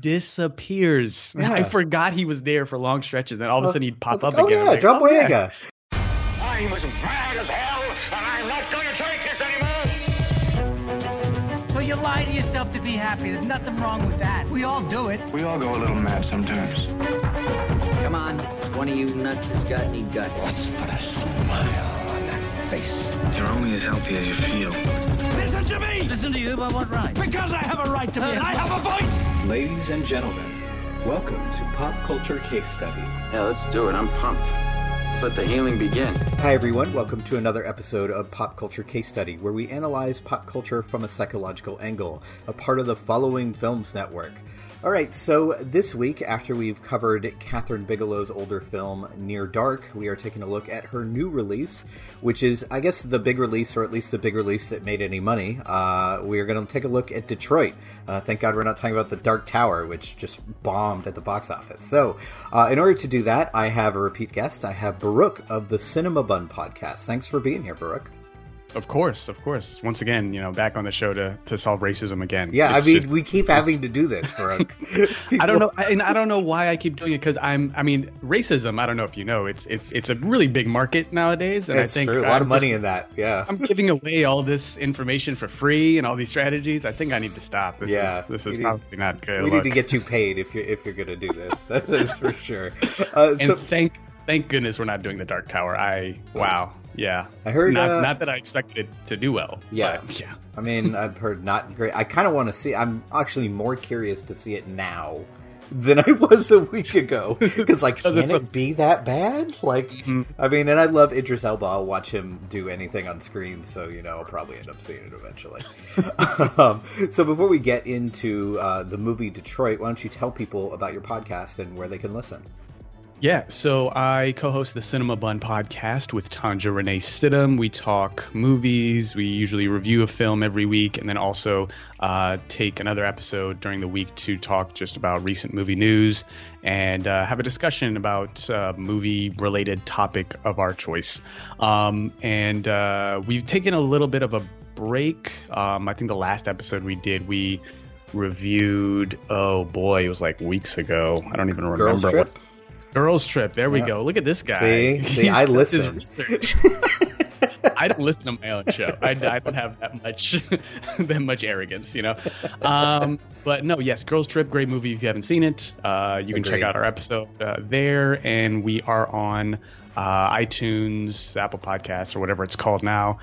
disappears. Yeah. I forgot he was there for long stretches, then all of a sudden he'd pop up again. Yeah, John Boyega. I'm as mad as hell, and I'm not going to take this anymore. So you lie to yourself to be happy. There's nothing wrong with that. We all do it. We all go a little mad sometimes. Come on, one of you nuts has got any guts. What's but a smile on that face? You're only as healthy as you feel. Listen to me! Listen to you by what right? Because I have a right to be. I have a voice! Ladies and gentlemen, welcome to Pop Culture Case Study. Yeah, let's do it. I'm pumped. Let the healing begin. Hi everyone, welcome to another episode of Pop Culture Case Study, where we analyze pop culture from a psychological angle, a part of the Following Films Network. Alright, so this week, after we've covered Kathryn Bigelow's older film, Near Dark, we are taking a look at her new release, which is, I guess, the big release, or at least the big release that made any money. We are going to take a look at Detroit. Thank God we're not talking about the Dark Tower, which just bombed at the box office. So, in order to do that, I have a repeat guest. I have Baruch of the Cinema Bun Podcast. Thanks for being here, Baruch. Of course. Once again, back on the show to solve racism again. Yeah, it's we keep having to do this, Baruch. I don't know, and I don't know why I keep doing it, because racism, I don't know if you know, it's a really big market nowadays, and it's true. A lot of money in that, yeah. I'm giving away all this information for free and all these strategies. I think I need to stop. This is probably not good. We need to get you paid if you're going to do this. That is for sure. Thank goodness we're not doing the Dark Tower. Wow. Yeah, I heard not that I expected it to do well. Yeah, yeah. I've heard not great. I kind of want to see. I'm actually more curious to see it now than I was a week ago, because can it be that bad? And I love Idris Elba. I'll watch him do anything on screen, so I'll probably end up seeing it eventually. So before we get into the movie Detroit, why don't you tell people about your podcast and where they can listen? Yeah, so I co-host the Cinema Bun Podcast with Tanja Renee Stidham. We talk movies. We usually review a film every week, and then also take another episode during the week to talk just about recent movie news and have a discussion about movie-related topic of our choice. And we've taken a little bit of a break. I think the last episode we did, we reviewed, it was weeks ago. I don't even remember. Girls Trip? Girls Trip. There we go. Look at this guy. See, I listen. I don't listen to my own show. I don't have that much arrogance, But no, yes, Girls Trip, great movie if you haven't seen it. You can check out our episode there, and we are on iTunes, Apple Podcasts, or whatever it's called now.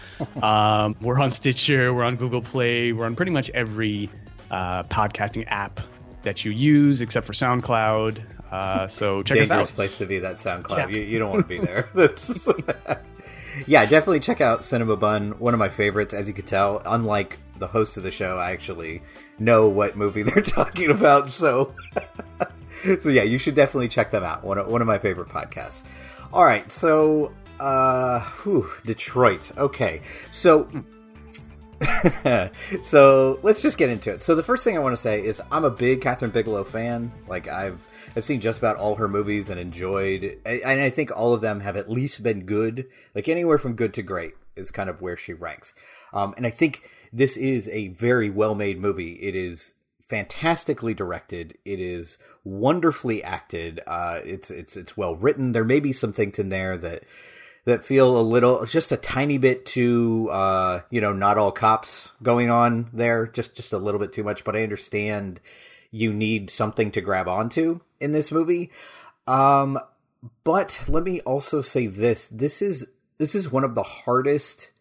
We're on Stitcher. We're on Google Play. We're on pretty much every podcasting app that you use, except for SoundCloud. So check us out. Dangerous place to be, that SoundCloud. Yeah. You don't want to be there. Yeah, definitely check out Cinema Bun, one of my favorites. As you can tell, unlike the host of the show, I actually know what movie they're talking about. So yeah, you should definitely check them out. One of my favorite podcasts. All right, so Detroit. Okay, so... So let's just get into it. So the first thing I want to say is I'm a big Kathryn Bigelow fan. I've seen just about all her movies and enjoyed, and I think all of them have at least been good. Anywhere from good to great is kind of where she ranks. And I think this is a very well-made movie. It is fantastically directed. It is wonderfully acted. It's well written. There may be some things in there that feel just a tiny bit too, not all cops going on there, just a little bit too much. But I understand you need something to grab onto in this movie. But let me also say this. This is one of the hardest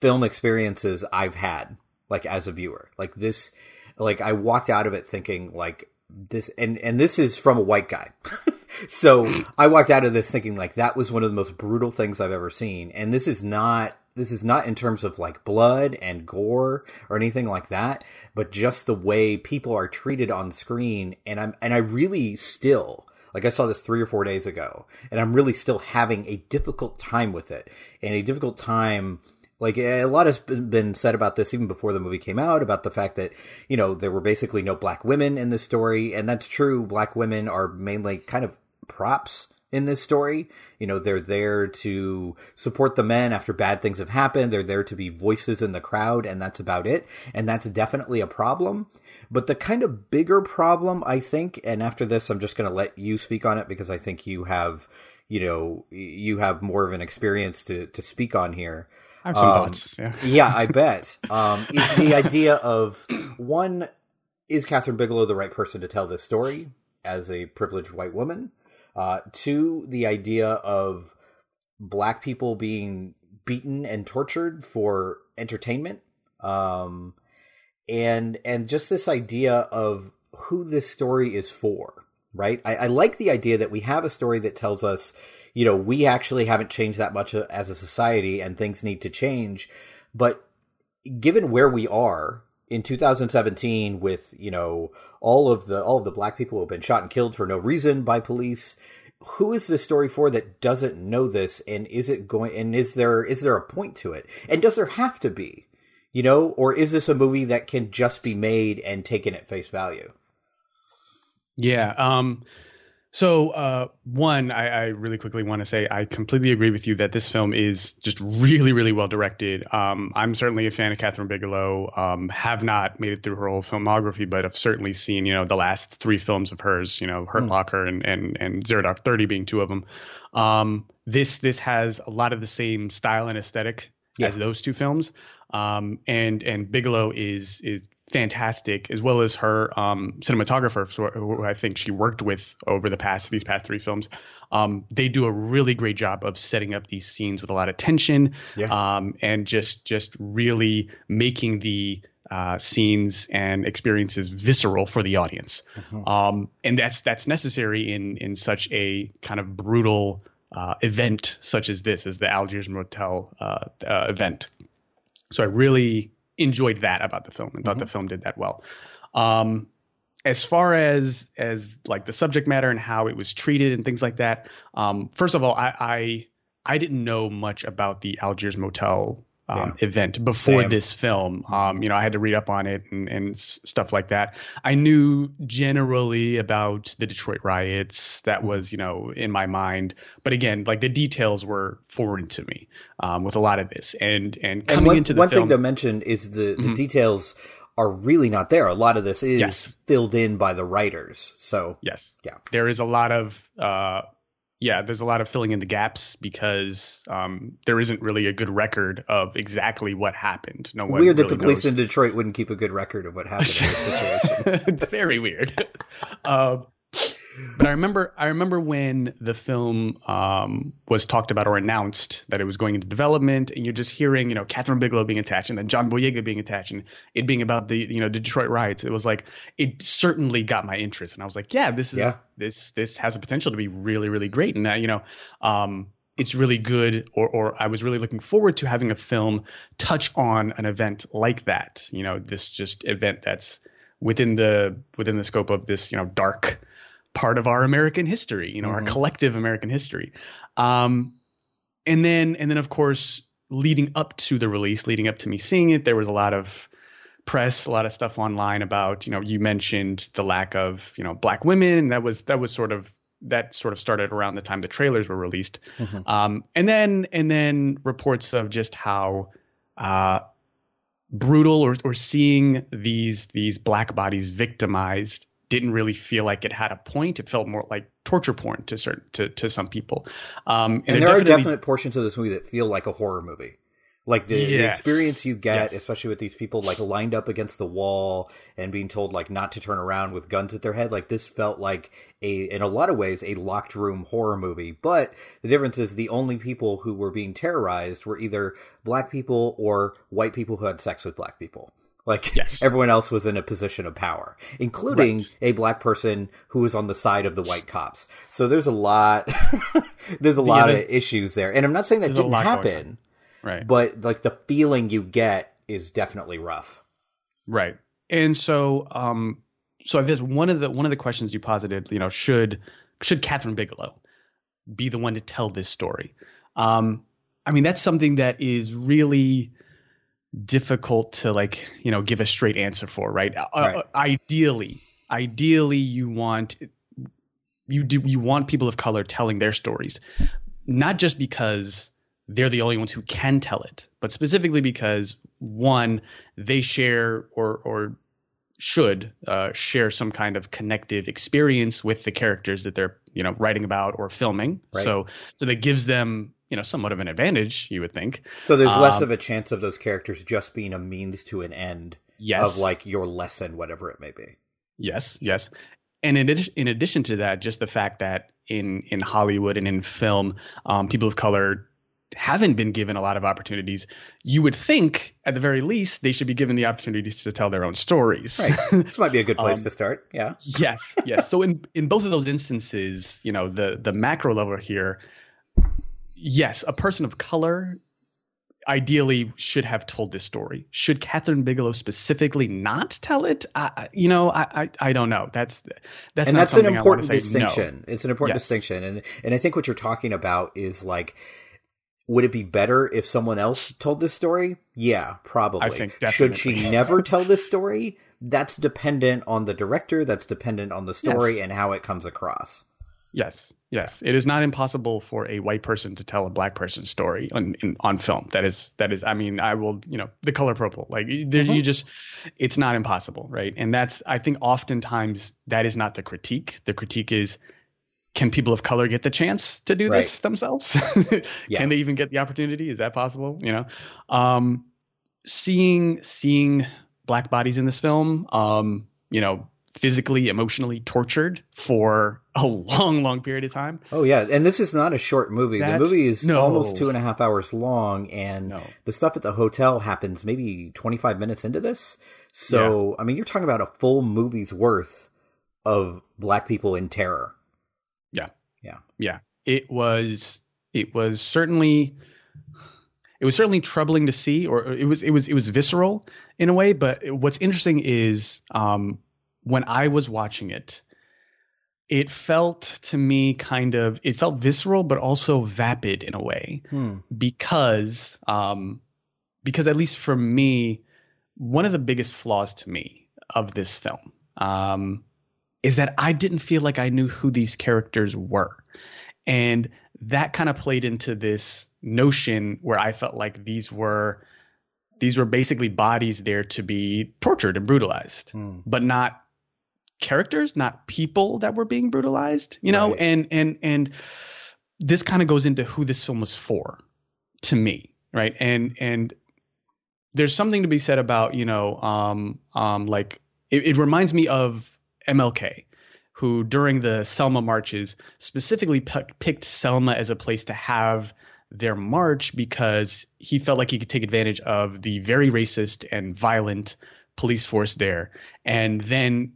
film experiences I've had, as a viewer. I walked out of it thinking, this, and this is from a white guy. So I walked out of this thinking that was one of the most brutal things I've ever seen. And this is not in terms of blood and gore or anything like that, but just the way people are treated on screen. And I really still, I saw this 3 or 4 days ago, and I'm really still having a difficult time with it, and a difficult time. A lot has been said about this even before the movie came out, about the fact that, there were basically no black women in this story. And that's true. Black women are mainly kind of props in this story. They're there to support the men after bad things have happened. They're there to be voices in the crowd, and that's about it. And that's definitely a problem. But the kind of bigger problem, I think, and after this, I'm just going to let you speak on it because I think you have, you know, you have more of an experience to speak on here. I have some thoughts. Yeah. Yeah, I bet. Is the idea of, one, is Kathryn Bigelow the right person to tell this story as a privileged white woman? Two, the idea of black people being beaten and tortured for entertainment. And just this idea of who this story is for, right? I like the idea that we have a story that tells us, you know, we actually haven't changed that much as a society and things need to change. But given where we are in 2017 with, you know, all of the black people who have been shot and killed for no reason by police, who is this story for that doesn't know this? And is it going, and is there a point to it? And does there have to be? You know, or is this a movie that can just be made and taken at face value? Yeah. So one, I really quickly want to say I completely agree with you that this film is just really, really well directed. I'm certainly a fan of Kathryn Bigelow. Have not made it through her whole filmography, but I've certainly seen, you know, the last three films of hers, you know, Hurt Locker and Zero Dark 30 being two of them. This has a lot of the same style and aesthetic as those two films. And Bigelow is fantastic, as well as her cinematographer, who I think she worked with over these past three films. They do a really great job of setting up these scenes with a lot of tension, and just really making the scenes and experiences visceral for the audience. Mm-hmm. And that's necessary in such a kind of brutal event such as this, as the Algiers Motel event. So I really enjoyed that about the film and thought the film did that well. As far as like the subject matter and how it was treated and things like that. First of all, I didn't know much about the Algiers Motel event before this film. You know, I had to read up on it and stuff like that. I knew generally about the Detroit riots. That was, you know, in my mind. But again, like the details were foreign to me with a lot of this. And coming into the film. One thing to mention is the details are really not there. A lot of this is filled in by the writers. So there is a lot of there's a lot of filling in the gaps because there isn't really a good record of exactly what happened. No one Weird really that the police knows. In Detroit wouldn't keep a good record of what happened in this situation. Very weird. But I remember when the film was talked about or announced that it was going into development, and you're just hearing, you know, Kathryn Bigelow being attached and then John Boyega being attached and it being about the, you know, Detroit riots. It was like, it certainly got my interest, and I was like, this has the potential to be really, really great. And you know, it's really good, or I was really looking forward to having a film touch on an event like that. You know, this just event that's within the scope of this, you know, dark part of our American history, you know, our collective American history. And then of course, leading up to the release, leading up to me seeing it, there was a lot of press, a lot of stuff online about, you know, you mentioned the lack of, you know, black women. And that sort of started around the time the trailers were released. Mm-hmm. And then reports of just how brutal or seeing these black bodies victimized didn't really feel like it had a point. It felt more like torture porn to some people. And there are definite portions of this movie that feel like a horror movie. Like the experience you get, especially with these people like lined up against the wall and being told like not to turn around with guns at their head. Like this felt like in a lot of ways, a locked room horror movie. But the difference is the only people who were being terrorized were either black people or white people who had sex with black people. Like everyone else was in a position of power, including a black person who was on the side of the white cops. So there's a lot, of issues there. And I'm not saying that didn't happen, right? But like the feeling you get is definitely rough. Right. And so, so this one of the questions you posited, you know, should Kathryn Bigelow be the one to tell this story? I mean, that's something that is really difficult to, like, you know, give a straight answer for, right? Right. Ideally, you want people of color telling their stories, not just because they're the only ones who can tell it, but specifically because, one, they share or should share some kind of connective experience with the characters that they're, you know, writing about or filming. Right. So that gives them, you know, somewhat of an advantage, you would think. So there's less of a chance of those characters just being a means to an end of like your lesson, whatever it may be. Yes. And in addition to that, just the fact that in Hollywood and in film, people of color haven't been given a lot of opportunities. You would think, at the very least, they should be given the opportunities to tell their own stories. Right. This might be a good place to start. Yeah. Yes. So in both of those instances, you know, the macro level here, yes, a person of color ideally should have told this story. Should Kathryn Bigelow specifically not tell it? I don't know. That's and not that's something an important I want to say distinction. No. It's an important distinction, and I think what you're talking about is like, would it be better if someone else told this story? Yeah, probably. I think definitely. Should she never tell this story? That's dependent on the director. That's dependent on the story and how it comes across. Yes. It is not impossible for a white person to tell a black person's story on film. That is. I mean, I will. You know, The Color Purple. Like you just, it's not impossible, right? And that's, I think, oftentimes that is not the critique. The critique is, can people of color get the chance to do this themselves? Can they even get the opportunity? Is that possible? You know, seeing black bodies in this film, you know, physically, emotionally tortured for a long period of time. Oh yeah, and this is not a short movie. The movie is almost 2.5 hours long, and the stuff at the hotel happens maybe 25 minutes into this. So I mean, you're talking about a full movie's worth of black people in terror. Yeah. It was certainly. It was certainly troubling to see, or it was visceral in a way. But what's interesting is, when I was watching it, it felt to me it felt visceral, but also vapid in a way, because at least for me, one of the biggest flaws to me of this film is that I didn't feel like I knew who these characters were. And that kind of played into this notion where I felt like these were basically bodies there to be tortured and brutalized, but not characters, not people that were being brutalized, you know, and this kind of goes into who this film was for to me. Right. And there's something to be said about, you know, like it reminds me of MLK, who during the Selma marches specifically picked Selma as a place to have their march because he felt like he could take advantage of the very racist and violent police force there, and then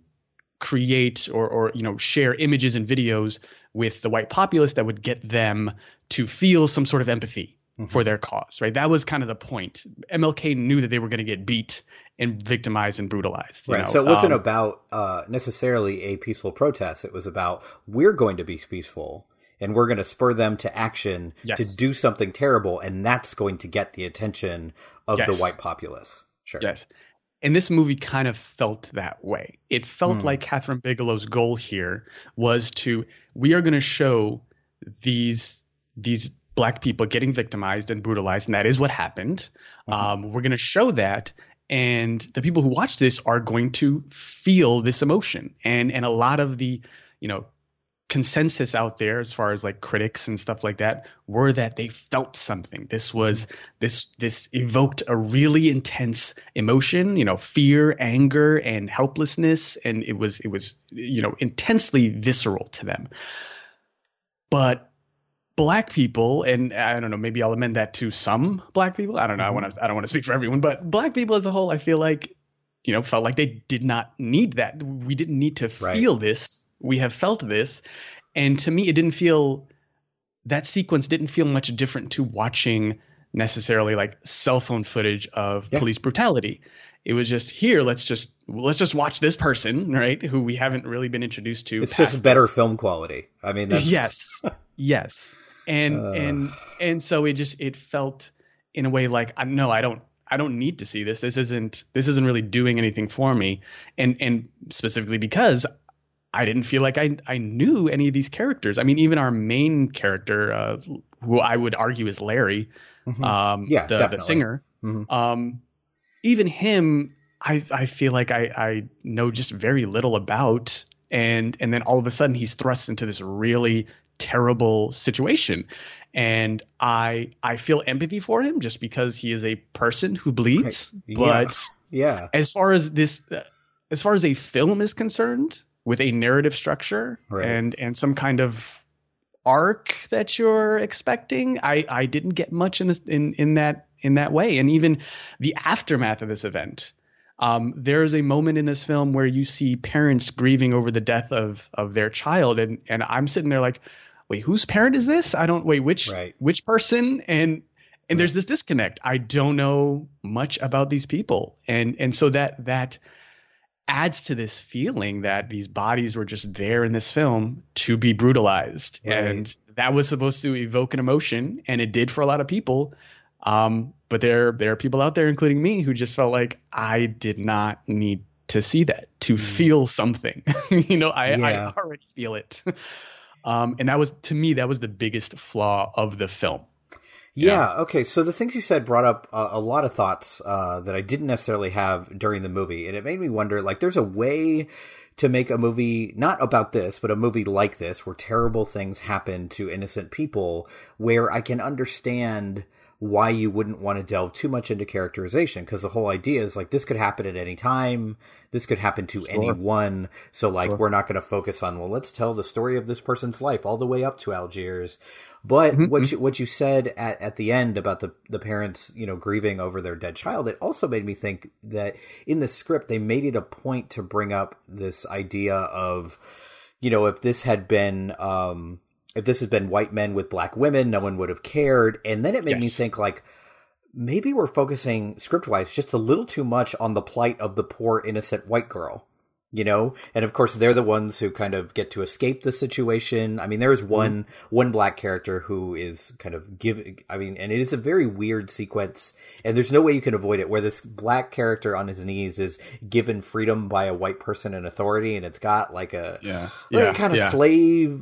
create or you know, share images and videos with the white populace that would get them to feel some sort of empathy for their cause, right? That was kind of the point. MLK knew that they were going to get beat and victimized and brutalized. You know? So it wasn't about necessarily a peaceful protest. It was about, we're going to be peaceful and we're going to spur them to action to do something terrible. And that's going to get the attention of the white populace. Sure. Yes. And this movie kind of felt that way. It felt like Kathryn Bigelow's goal here was we are going to show these black people getting victimized and brutalized. And that is what happened. We're going to show that. And the people who watch this are going to feel this emotion. And a lot of the, you know, consensus out there as far as like critics and stuff like that were that they felt something. This evoked a really intense emotion, you know, fear, anger, and helplessness. And it was, you know, intensely visceral to them. But black people, and I don't know, maybe I'll amend that to some black people. I don't know. I don't want to speak for everyone, but black people as a whole, I feel like, you know, felt like they did not need that. We didn't need to feel this. We have felt this. And to me, that sequence didn't feel much different to watching necessarily like cell phone footage of police brutality. It was just here. Let's just watch this person, right? Who we haven't really been introduced to. It's just better film quality. I mean, that's... Yes. And so it felt in a way like, I don't need to see this. This isn't really doing anything for me. And specifically because I didn't feel like I knew any of these characters. I mean, even our main character, who I would argue is Larry, the singer, even him, I feel like I know just very little about. And then all of a sudden he's thrust into this really terrible situation. And I feel empathy for him just because he is a person who bleeds. Right. But yeah. As far as a film is concerned, with a narrative structure and some kind of arc that you're expecting, I didn't get much in that way. And even the aftermath of this event. There is a moment in this film where you see parents grieving over the death of their child. And I'm sitting there like, wait, whose parent is this? Which person? And there's this disconnect. I don't know much about these people. And so that adds to this feeling that these bodies were just there in this film to be brutalized. Right. And that was supposed to evoke an emotion, and it did for a lot of people. But there are people out there, including me, who just felt like I did not need to see that to feel something. I already feel it. And that was the biggest flaw of the film. Yeah. Okay. So the things you said brought up a lot of thoughts that I didn't necessarily have during the movie. And it made me wonder, like, there's a way to make a movie, not about this, but a movie like this, where terrible things happen to innocent people, where I can understand why you wouldn't want to delve too much into characterization, because the whole idea is like this could happen at any time, this could happen to anyone, so like we're not going to focus on, well, let's tell the story of this person's life all the way up to Algiers. But what you said at the end about the parents, you know, grieving over their dead child, it also made me think that in the script they made it a point to bring up this idea of, you know, if this had been white men with black women, no one would have cared. And then it made me think, like, maybe we're focusing script-wise just a little too much on the plight of the poor, innocent white girl, you know? And, of course, they're the ones who kind of get to escape the situation. I mean, there is one black character who is kind of giving – I mean, and it is a very weird sequence, and there's no way you can avoid it, where this black character on his knees is given freedom by a white person in authority, and it's got like a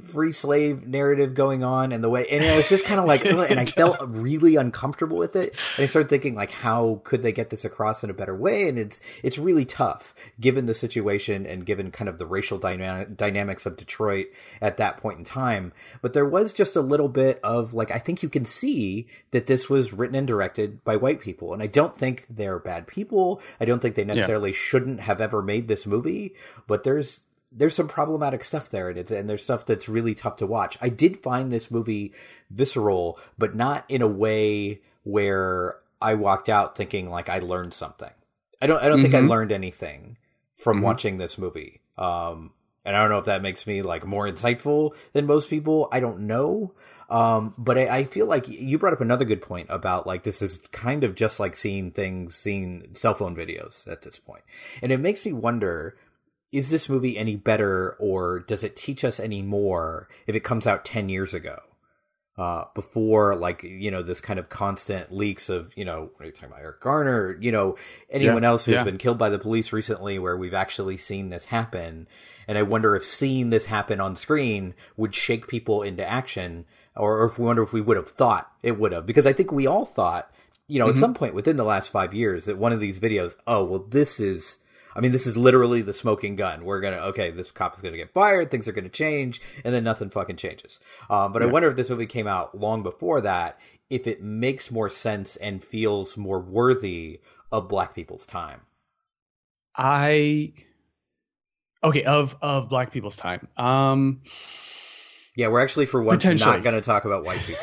free slave narrative going on, and the way – and it was just kind of like – and I felt really uncomfortable with it. And I started thinking, like, how could they get this across in a better way? And it's really tough given the situation and given kind of the racial dynamics of Detroit at that point in time. But there was just a little bit of, like, I think you can see that this was written and directed by white people. And I don't think they're bad people. I don't think they necessarily shouldn't have ever made this movie. But there's some problematic stuff there. And there's stuff that's really tough to watch. I did find this movie visceral, but not in a way where I walked out thinking, like, I learned something. I don't think I learned anything from watching this movie. And I don't know if that makes me, like, more insightful than most people. I don't know. But I feel like you brought up another good point about, like, this is kind of just like seeing cell phone videos at this point. And it makes me wonder, is this movie any better, or does it teach us any more if it comes out 10 years ago? Before, like, you know, this kind of constant leaks of, you know, what are you talking about, Eric Garner, you know, anyone else who's been killed by the police recently, where we've actually seen this happen. And I wonder if seeing this happen on screen would shake people into action, or if we wonder if we would have thought it would have, because I think we all thought, you know, at some point within the last 5 years that one of these videos, oh, well, this is literally the smoking gun. We're going to, okay, this cop is going to get fired. Things are going to change. And then nothing fucking changes. But I wonder if this movie came out long before that, if it makes more sense and feels more worthy of black people's time. Of black people's time. Yeah, we're actually for once not going to talk about white people.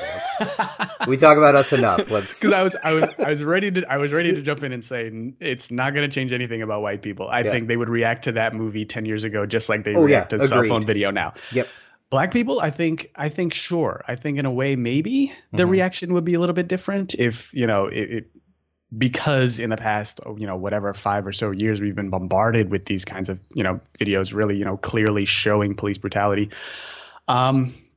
We talk about us enough. Because I was ready to jump in and say it's not going to change anything about white people. I think they would react to that movie 10 years ago just like they react to cell phone video now. Yep. Black people, I think sure. I think in a way maybe the reaction would be a little bit different if, you know, it because in the past, you know, whatever 5 or so years we've been bombarded with these kinds of, you know, videos really, you know, clearly showing police brutality.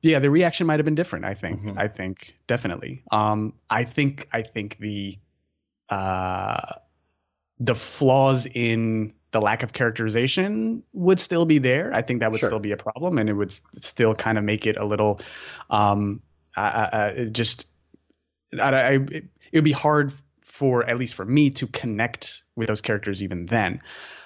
Yeah, the reaction might have been different, I think. I think definitely. I think the flaws in the lack of characterization would still be there. I think that would still be a problem, and it would still kind of make it a little it would be hard for, at least for me, to connect with those characters even then.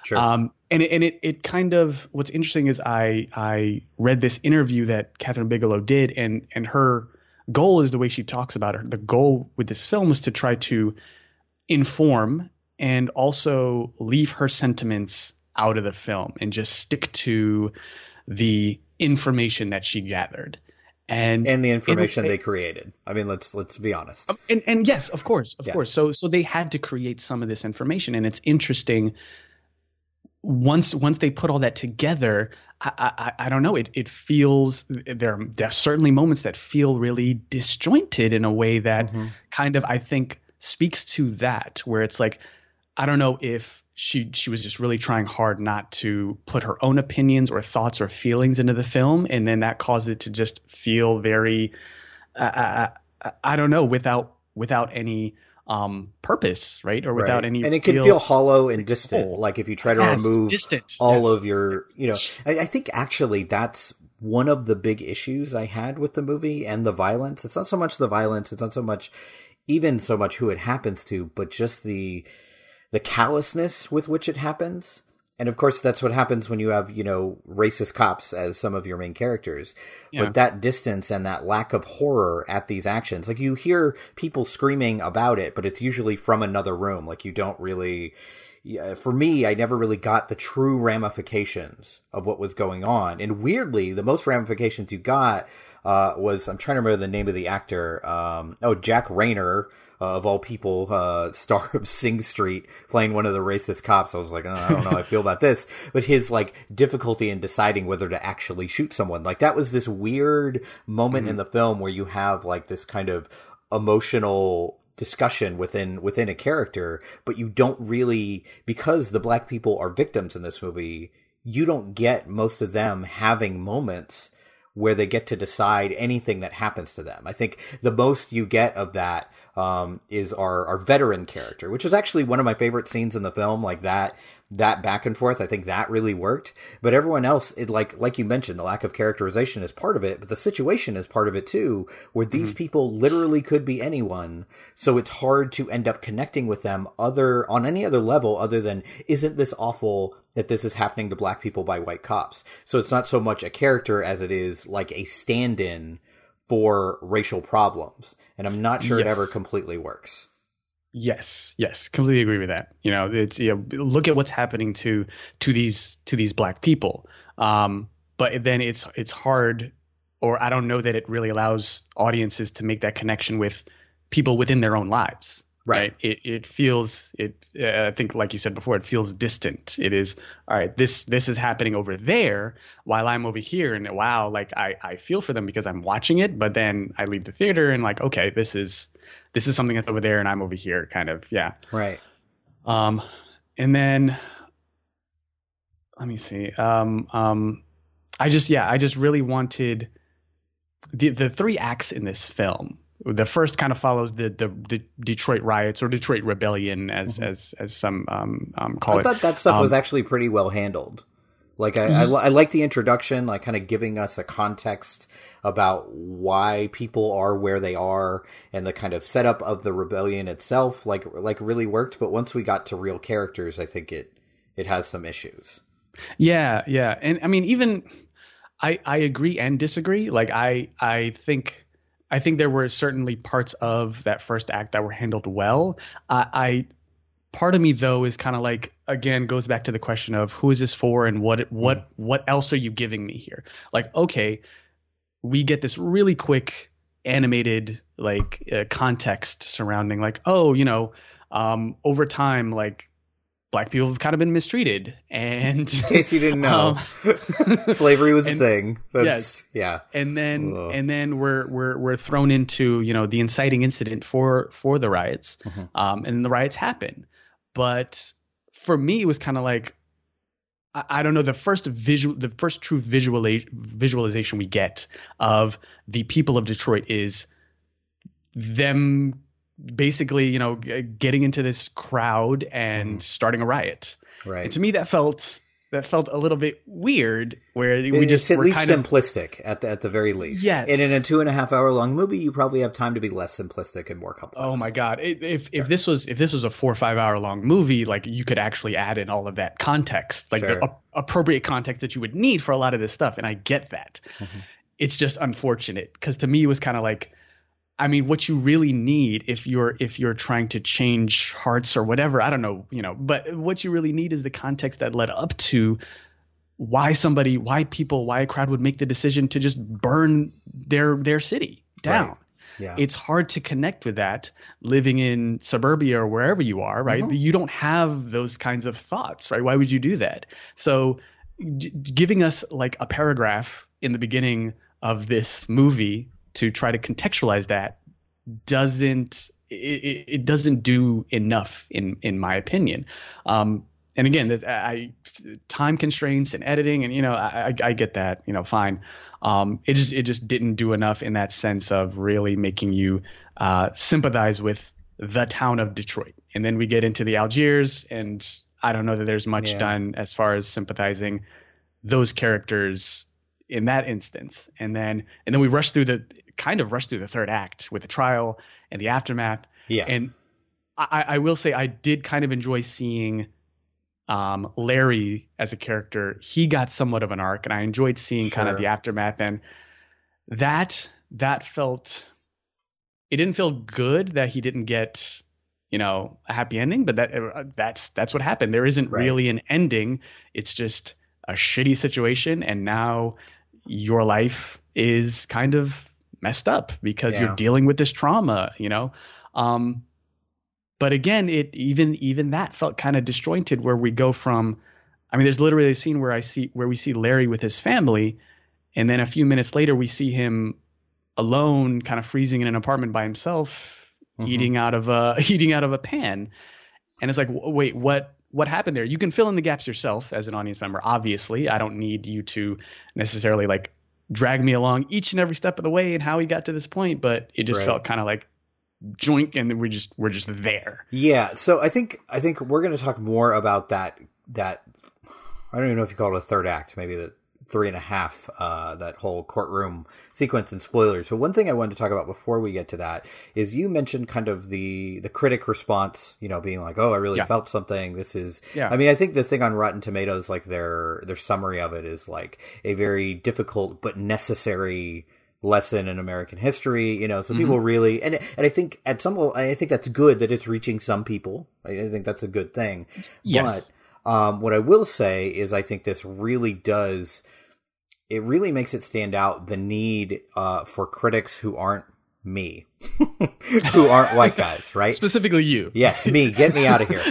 Sure. And it kind of, what's interesting is I read this interview that Kathryn Bigelow did, and her goal is the way she talks about her. The goal with this film was to try to inform and also leave her sentiments out of the film and just stick to the information that she gathered. And the information they created. I mean, let's be honest. And yes, of course. So they had to create some of this information, and it's interesting. Once they put all that together, I don't know. It feels there are certainly moments that feel really disjointed in a way that kind of, I think, speaks to that, where it's like, I don't know if she was just really trying hard not to put her own opinions or thoughts or feelings into the film, and then that caused it to just feel very, I don't know, without any purpose, right? Or without any, and it can feel hollow and distant. Like if you try to remove all of your, you know, I think actually that's one of the big issues I had with the movie and the violence. It's not so much the violence. It's not so much, even so much who it happens to, but just the callousness with which it happens. And of course, that's what happens when you have, you know, racist cops as some of your main characters. Yeah. But that distance and that lack of horror at these actions, like you hear people screaming about it, but it's usually from another room. Like you don't really, for me, I never really got the true ramifications of what was going on. And weirdly, the most ramifications you got was, I'm trying to remember the name of the actor. Jack Rayner. Of all people, star of Sing Street, playing one of the racist cops. I was like, oh, I don't know how I feel about this. But his like difficulty in deciding whether to actually shoot someone, like that was this weird moment in the film where you have like this kind of emotional discussion within a character, but you don't really, because the black people are victims in this movie, you don't get most of them having moments where they get to decide anything that happens to them. I think the most you get of that is our veteran character, which is actually one of my favorite scenes in the film, like that back and forth. I think that really worked, but everyone else, it like you mentioned, the lack of characterization is part of it, but the situation is part of it too, where these people literally could be anyone. So it's hard to end up connecting with them on any other level other than, isn't this awful that this is happening to black people by white cops? So it's not so much a character as it is like a stand-in for racial problems. And I'm not sure it ever completely works. Yes, completely agree with that. You know, it's, you know, look at what's happening to these black people. But then it's hard, or I don't know that it really allows audiences to make that connection with people within their own lives. Right. It feels, I think, like you said before, it feels distant. It is, all right, this is happening over there while I'm over here. And wow, like I feel for them because I'm watching it. But then I leave the theater and like, okay, this is something that's over there and I'm over here kind of. Yeah. Right. And then let me see. I just really wanted the three acts in this film. The first kind of follows the Detroit riots or Detroit rebellion, as some call it. I thought that stuff was actually pretty well handled. Like I like the introduction, like kind of giving us a context about why people are where they are, and the kind of setup of the rebellion itself. Like really worked. But once we got to real characters, I think it has some issues. Yeah, and I mean, even I agree and disagree. Like I think there were certainly parts of that first act that were handled well. Part of me though is kind of like, again, goes back to the question of who is this for and what else are you giving me here? Like, okay, we get this really quick animated like context surrounding like, oh, you know, over time, like black people have kind of been mistreated, and in case you didn't know, slavery was a thing. Yes. And then we're thrown into, you know, the inciting incident for the riots, and the riots happen. But for me, it was kind of like, I don't know, the first true visualization we get of the people of Detroit is them basically, you know, getting into this crowd and starting a riot. Right. And to me, that felt that felt a little bit weird, where we just were kind of simplistic at the very least. Yes. And in a 2.5 hour long movie, you probably have time to be less simplistic and more complex. Oh my God. If this was a 4 or 5 hour long movie, like, you could actually add in all of that context, like the appropriate context that you would need for a lot of this stuff. And I get that. Mm-hmm. It's just unfortunate, because to me it was kind of like, I mean, what you really need if you're trying to change hearts or whatever, I don't know, but what you really need is the context that led up to why a crowd would make the decision to just burn their city down. Right. Yeah. It's hard to connect with that living in suburbia or wherever you are, right? Mm-hmm. You don't have those kinds of thoughts, right? Why would you do that? So giving us like a paragraph in the beginning of this movie to try to contextualize that doesn't do enough in my opinion. And again, time constraints and editing, and I get that, fine. It just didn't do enough in that sense of really making you sympathize with the town of Detroit. And then we get into the Algiers, and I don't know that there's much done as far as sympathizing those characters in that instance. And then we rush through the third act with the trial and the aftermath. Yeah. And I will say I did kind of enjoy seeing Larry as a character. He got somewhat of an arc, and I enjoyed seeing kind of the aftermath, and that felt, it didn't feel good that he didn't get a happy ending, but that's what happened. There isn't really an ending. It's just a shitty situation, and now your life is kind of messed up because you're dealing with this trauma, But again, it even that felt kind of disjointed, where we go from, I mean, there's literally a scene where we see Larry with his family, and then a few minutes later we see him alone, kind of freezing in an apartment by himself, eating out of a pan, and it's like, wait, what happened there? You can fill in the gaps yourself as an audience member. Obviously, I don't need you to necessarily like drag me along each and every step of the way and how he got to this point, but it just felt kind of like joink, and we're just there. Yeah. So I think we're going to talk more about that. I don't even know if you call it a third act, maybe the 3.5, that whole courtroom sequence and spoilers. But one thing I wanted to talk about before we get to that is you mentioned kind of the critic response, being like, oh, I really felt something. This is, I mean, I think the thing on Rotten Tomatoes, like their summary of it is like a very difficult but necessary lesson in American history, so people really, and I think I think that's good that it's reaching some people. I think that's a good thing. Yes. But what I will say is I think this really does, it really makes it stand out, the need for critics who aren't me, who aren't white guys, right? Specifically you. Yes, me. Get me out of here.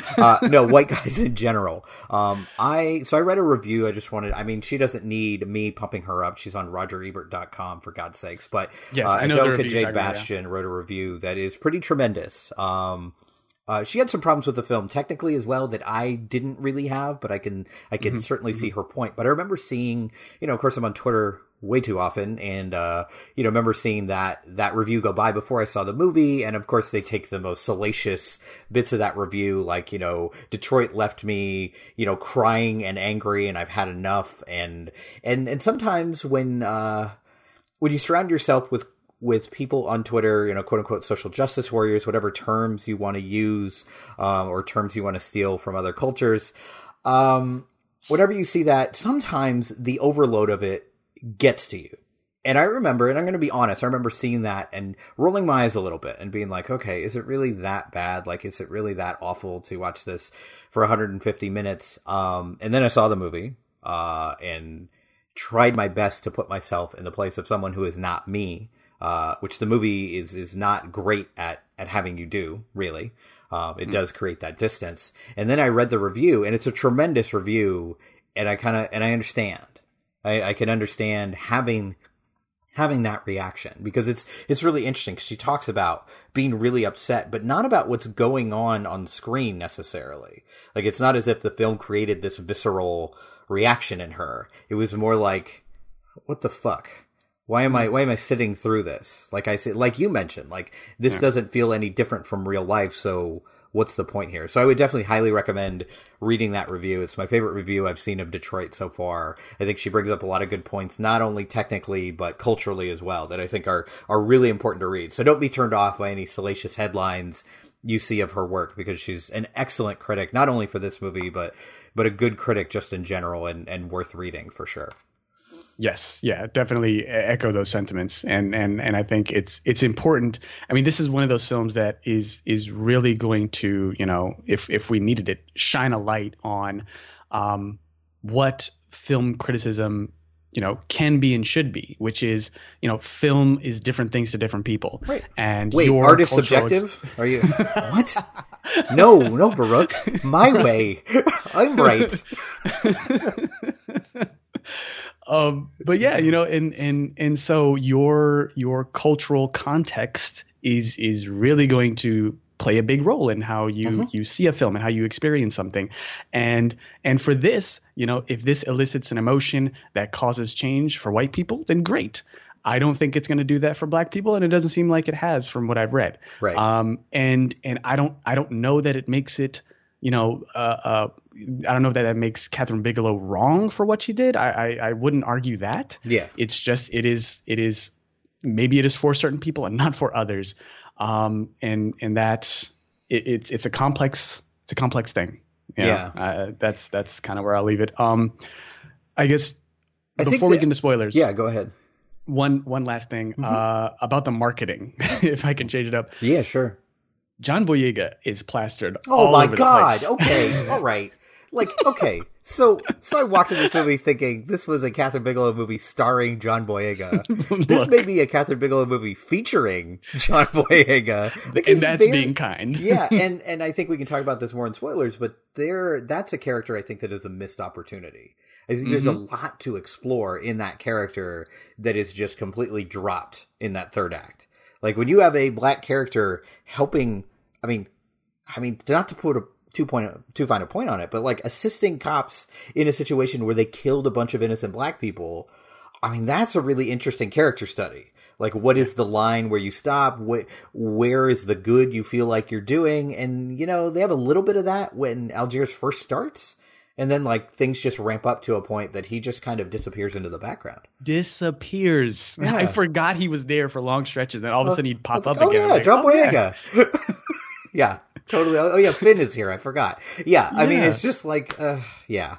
No, white guys in general. So I read a review. She doesn't need me pumping her up. She's on rogerebert.com, for God's sakes. But yes, Angelica J. Bastian wrote a review that is pretty tremendous. She had some problems with the film technically as well that I didn't really have, but I can certainly see her point. But I remember seeing, of course I'm on Twitter way too often, and remember seeing that review go by before I saw the movie, and of course they take the most salacious bits of that review, like Detroit left me crying and angry, and I've had enough, and sometimes when you surround yourself with people on Twitter, quote unquote social justice warriors, whatever terms you want to use, or terms you want to steal from other cultures, whenever you see that, sometimes the overload of it gets to you. And I remember, and I'm going to be honest, I remember seeing that and rolling my eyes a little bit and being like, okay, is it really that bad? Like, is it really that awful to watch this for 150 minutes? And then I saw the movie, and tried my best to put myself in the place of someone who is not me, which the movie is not great at having you do, really. It does create that distance. And then I read the review, and it's a tremendous review. And I understand. I can understand having that reaction, because it's really interesting, because she talks about being really upset, but not about what's going on screen necessarily. Like, it's not as if the film created this visceral reaction in her. It was more like, what the fuck? Why am I sitting through this? Like you mentioned, like this doesn't feel any different from real life. So what's the point here? So I would definitely highly recommend reading that review. It's my favorite review I've seen of Detroit so far. I think she brings up a lot of good points, not only technically, but culturally as well, that I think are really important to read. So don't be turned off by any salacious headlines you see of her work, because she's an excellent critic, not only for this movie, but a good critic just in general, and worth reading for sure. Yes. Yeah, definitely echo those sentiments. And I think it's important. I mean, this is one of those films that is really going to, you know, if we needed it, shine a light on what film criticism, you know, can be and should be, which is, you know, film is different things to different people. Right. And wait, your art is subjective? Are you what? No, Baruch. My way. I'm right. But yeah, you know, and so your cultural context is really going to play a big role in how you see a film and how you experience something. And for this, you know, if this elicits an emotion that causes change for white people, then great. I don't think it's going to do that for black people, and it doesn't seem like it has from what I've read. Right. And I don't know that it makes it, you know, I don't know if that makes Kathryn Bigelow wrong for what she did. I wouldn't argue that. Yeah. It's just it is maybe it is for certain people and not for others. And that it's a complex thing. You know? Yeah. That's kind of where I'll leave it. I guess before we get into spoilers. Yeah, go ahead. One last thing about the marketing, if I can change it up. Yeah, sure. John Boyega is plastered all over the place. Oh my God. Okay. All right. Like, okay. So I walked into this movie thinking this was a Kathryn Bigelow movie starring John Boyega. This may be a Kathryn Bigelow movie featuring John Boyega. And that's being kind. Yeah. And I think we can talk about this more in spoilers, but that's a character I think that is a missed opportunity. I think there's a lot to explore in that character that is just completely dropped in that third act. Like, when you have a black character helping, I mean, not to put a point on it, but like assisting cops in a situation where they killed a bunch of innocent black people. I mean, that's a really interesting character study. Like, what is the line where you stop? Where is the good you feel like you're doing? And, you know, they have a little bit of that when Algiers first starts. And then, like, things just ramp up to a point that he just kind of disappears into the background. Disappears. Yeah. I forgot he was there for long stretches. Then all of a sudden he'd pop up again. Yeah, John Boyega. Yeah. Yeah, totally. Oh, yeah, Finn is here. I forgot. Yeah, I mean, it's just like, yeah.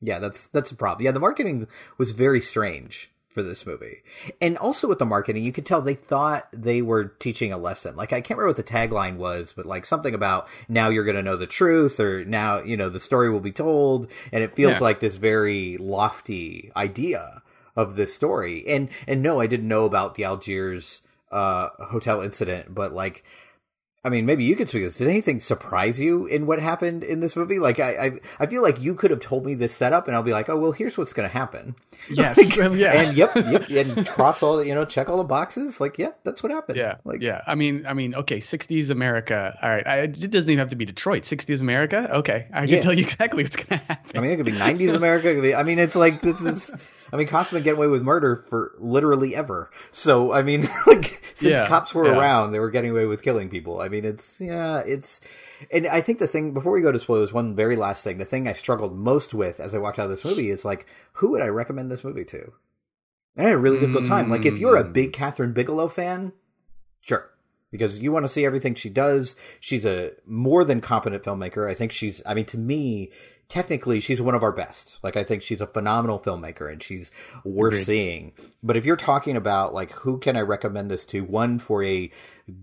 Yeah, that's a problem. Yeah, the marketing was very strange for this movie. And also with the marketing, you could tell they thought they were teaching a lesson. Like, I can't remember what the tagline was, but like something about now you're going to know the truth, or now, you know, the story will be told. And it feels like this very lofty idea of this story. And no, I didn't know about the Algiers hotel incident, but like, I mean, maybe you could speak this. Did anything surprise you in what happened in this movie? Like, I feel like you could have told me this setup, and I'll be like, oh, well, here's what's going to happen. Yes. Like, yeah. And yep. And cross all the, you know, check all the boxes. Like, yeah, that's what happened. Yeah. Like, yeah. I mean, okay, 60s America. All right. It doesn't even have to be Detroit. 60s America. Okay. I can tell you exactly what's going to happen. I mean, it could be 90s America. It could be, I mean, it's like, this is... I mean, cops have been getting away with murder for literally ever. So, I mean, like, since cops were around, they were getting away with killing people. I mean, it's – and I think the thing – before we go to spoilers, one very last thing. The thing I struggled most with as I walked out of this movie is, like, who would I recommend this movie to? And I had a really difficult time. Like, if you're a big Kathryn Bigelow fan, sure. Because you want to see everything she does. She's a more than competent filmmaker. I think she's – I mean, to me – technically, she's one of our best. Like, I think she's a phenomenal filmmaker, and she's worth seeing. But if you're talking about, like, who can I recommend this to? One, for a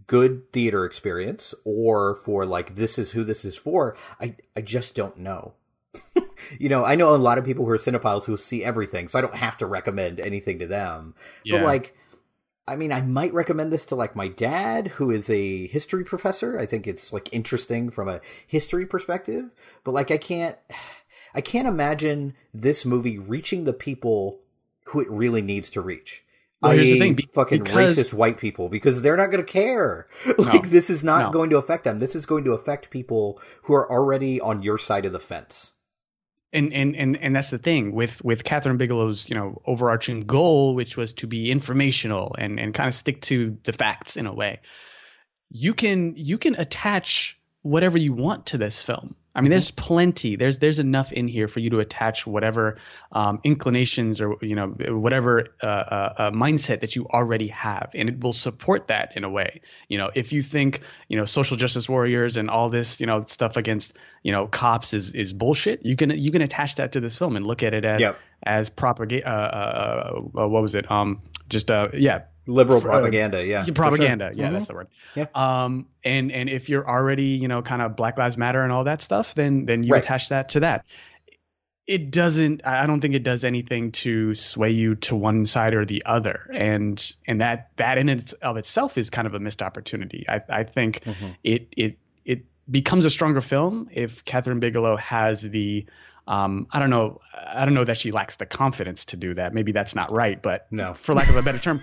good theater experience, or for, like, this is who this is for. I just don't know. You know, I know a lot of people who are cinephiles who see everything, so I don't have to recommend anything to them. Yeah. But, like, I mean, I might recommend this to, like, my dad, who is a history professor. I think it's, like, interesting from a history perspective. But, like, I can't imagine this movie reaching the people who it really needs to reach. Well, here's the thing, because racist white people, because they're not going to care. Like, this is not going to affect them. This is going to affect people who are already on your side of the fence. And that's the thing with Kathryn Bigelow's, you know, overarching goal, which was to be informational and kind of stick to the facts in a way. You can attach whatever you want to this film. I mean, there's plenty. There's enough in here for you to attach whatever inclinations or, you know, whatever mindset that you already have. And it will support that in a way. You know, if you think, you know, social justice warriors and all this, you know, stuff against, you know, cops is bullshit, you can attach that to this film and look at it as propaganda. What was it? Liberal propaganda, yeah. Propaganda, sure. Yeah, mm-hmm. That's the word. Yeah. And if you're already, you know, kind of Black Lives Matter and all that stuff, then you attach that to that. It doesn't – I don't think it does anything to sway you to one side or the other. And that in and of itself is kind of a missed opportunity. I think it becomes a stronger film if Kathryn Bigelow has the – I don't know that she lacks the confidence to do that. Maybe that's not right, but no. For lack of a better term,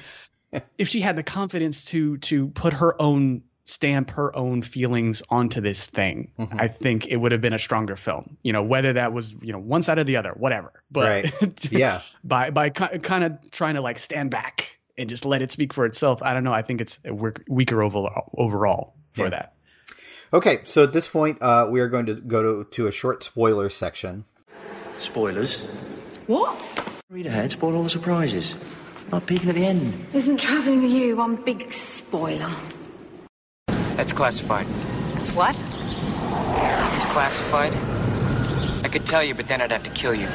if she had the confidence to put her own stamp, her own feelings onto this thing, I think it would have been a stronger film. You know, whether that was, you know, one side or the other, whatever. But by kind of trying to like stand back and just let it speak for itself, I don't know. I think it's weaker overall for that. Okay, so at this point, we are going to go to a short spoiler section. Spoilers. What? Read ahead, spoil all the surprises. Not peeking at the end. Isn't travelling with you one big spoiler? That's classified. That's what? It's classified. I could tell you, but then I'd have to kill you.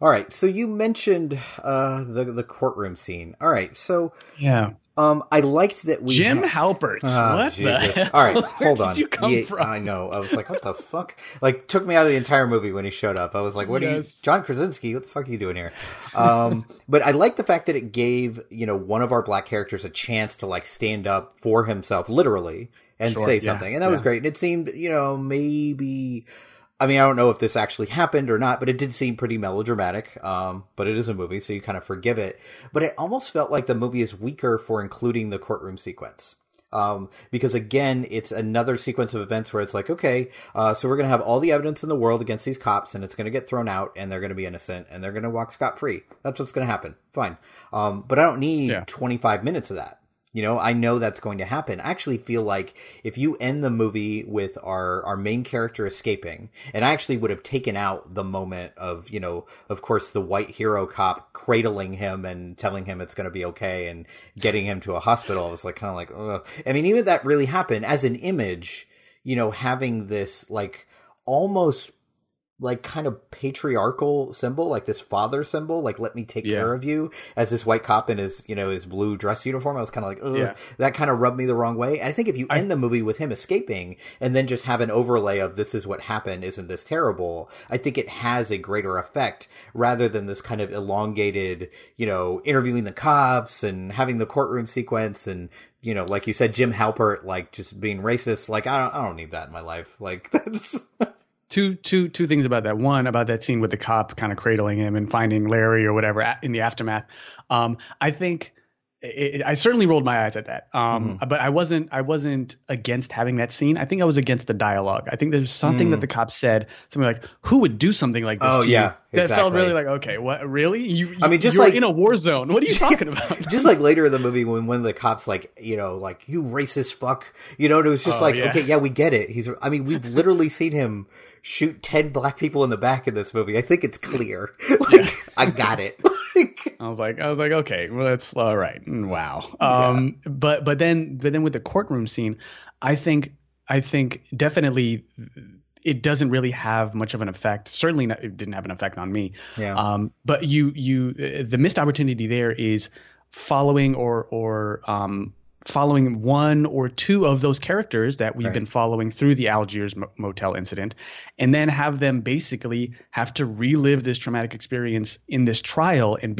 All right, so you mentioned the courtroom scene. All right, so... yeah. I liked that we... Jim Halpert. What Jesus. The hell? All right, hold on. Where did you come from? I know. I was like, what the fuck? Like, took me out of the entire movie when he showed up. I was like, what are you... John Krasinski, what the fuck are you doing here? But I liked the fact that it gave, you know, one of our black characters a chance to, like, stand up for himself, literally, and say something. And that was great. And it seemed, you know, maybe... I mean, I don't know if this actually happened or not, but it did seem pretty melodramatic. But it is a movie, so you kind of forgive it. But it almost felt like the movie is weaker for including the courtroom sequence. Because again, it's another sequence of events where it's like, okay, so we're going to have all the evidence in the world against these cops and it's going to get thrown out and they're going to be innocent and they're going to walk scot-free. That's what's going to happen. Fine. But I don't need 25 minutes of that. You know, I know that's going to happen. I actually feel like if you end the movie with our main character escaping, and I actually would have taken out the moment of, you know, of course, the white hero cop cradling him and telling him it's going to be okay and getting him to a hospital. I was like, kind of like, ugh. I mean, even if that really happened as an image, you know, having this like almost like kind of patriarchal symbol, like this father symbol, like let me take care of you, as this white cop in his, you know, his blue dress uniform. I was kind of like, ugh, that kind of rubbed me the wrong way. I think if you end the movie with him escaping and then just have an overlay of this is what happened, isn't this terrible, I think it has a greater effect rather than this kind of elongated, you know, interviewing the cops and having the courtroom sequence and, you know, like you said, Jim Halpert, like just being racist. Like, I don't need that in my life. Like that's... Two things about that. One, about that scene with the cop kind of cradling him and finding Larry or whatever in the aftermath. I think I certainly rolled my eyes at that. But I wasn't against having that scene. I think I was against the dialogue. I think there's something that the cop said, something like, "Who would do something like this?" Oh yeah, that felt really like, okay, what really? You I mean, just like in a war zone. What are you talking about? Just like later in the movie when one of the cops like, you know, like you racist fuck, you know, and it was just okay, yeah, we get it. He's, I mean, we've literally seen him shoot 10 black people in the back of this movie. I think it's clear. I got it. I was like, okay, well, that's all right. Wow. But then with the courtroom scene, I think definitely it doesn't really have much of an effect. Certainly not, it didn't have an effect on me. Yeah. But the missed opportunity there is following following one or two of those characters that we've been following through the Algiers Motel incident, and then have them basically have to relive this traumatic experience in this trial and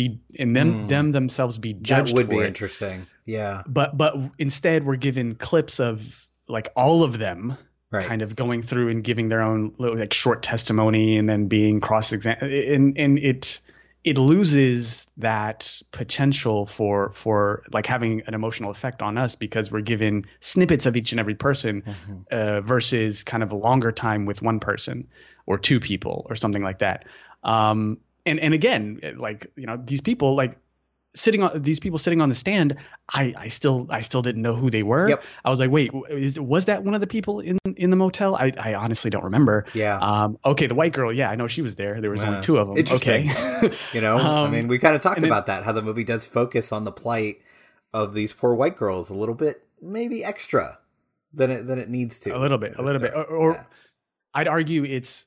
them themselves be judged. That would be interesting. Yeah. But instead we're given clips of like all of them kind of going through and giving their own little, like short testimony and then being cross-examined, and it loses that potential for like having an emotional effect on us because we're given snippets of each and every person versus kind of a longer time with one person or two people or something like that. And again, like, you know, these people like sitting on these people sitting on the stand, I still didn't know who they were. Yep. I was like, wait, was that one of the people in the motel? I honestly don't remember. Yeah. Okay. The white girl. Yeah, I know she was there. There was only two of them. Okay. You know, I mean, we kind of talked about that, how the movie does focus on the plight of these poor white girls a little bit, maybe extra than it needs to. A little bit. Or I'd argue it's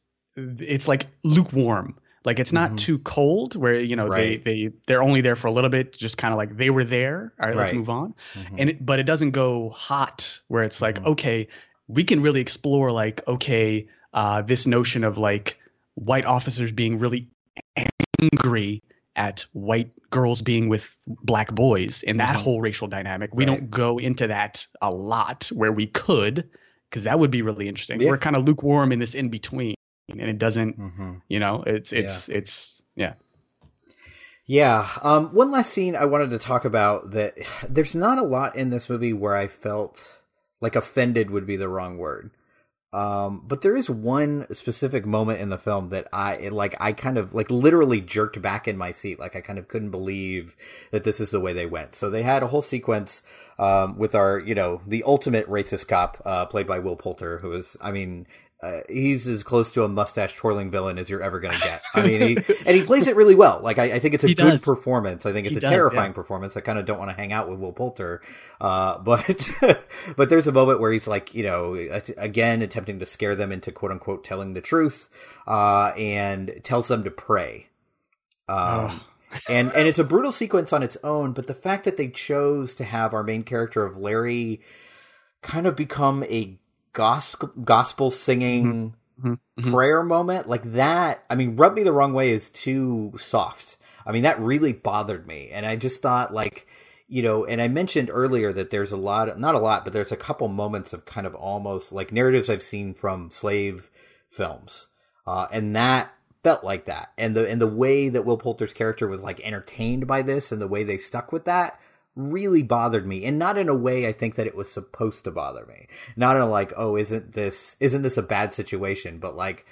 like lukewarm. Like it's not too cold where, you know, they're only there for a little bit, just kind of like they were there. All right, let's move on. Mm-hmm. But it doesn't go hot where it's like, okay, we can really explore like, okay, this notion of like white officers being really angry at white girls being with black boys and that whole racial dynamic. We don't go into that a lot where we could, because that would be really interesting. Yeah. We're kind of lukewarm in this in between. And it doesn't, you know, it's. One last scene I wanted to talk about that. There's not a lot in this movie where I felt like offended would be the wrong word. But there is one specific moment in the film that I kind of like literally jerked back in my seat. Like I kind of couldn't believe that this is the way they went. So they had a whole sequence, with our, you know, the ultimate racist cop, played by Will Poulter, who is, I mean, he's as close to a mustache twirling villain as you're ever going to get. I mean, he plays it really well. Like, I think it's a good performance. I think it's terrifying performance. I kind of don't want to hang out with Will Poulter. But there's a moment where he's like, you know, again, attempting to scare them into quote unquote telling the truth, and tells them to pray. And it's a brutal sequence on its own, but the fact that they chose to have our main character of Larry kind of become a gospel singing prayer moment like that, I mean, rub me the wrong way is too soft. I mean, that really bothered me. And I just thought, like, you know, and I mentioned earlier that there's not a lot, but there's a couple moments of kind of almost like narratives I've seen from slave films. And that felt like that. And the way that Will Poulter's character was like entertained by this and the way they stuck with that really bothered me, and not in a way I think that it was supposed to bother me, not in a like, oh, isn't this a bad situation, but like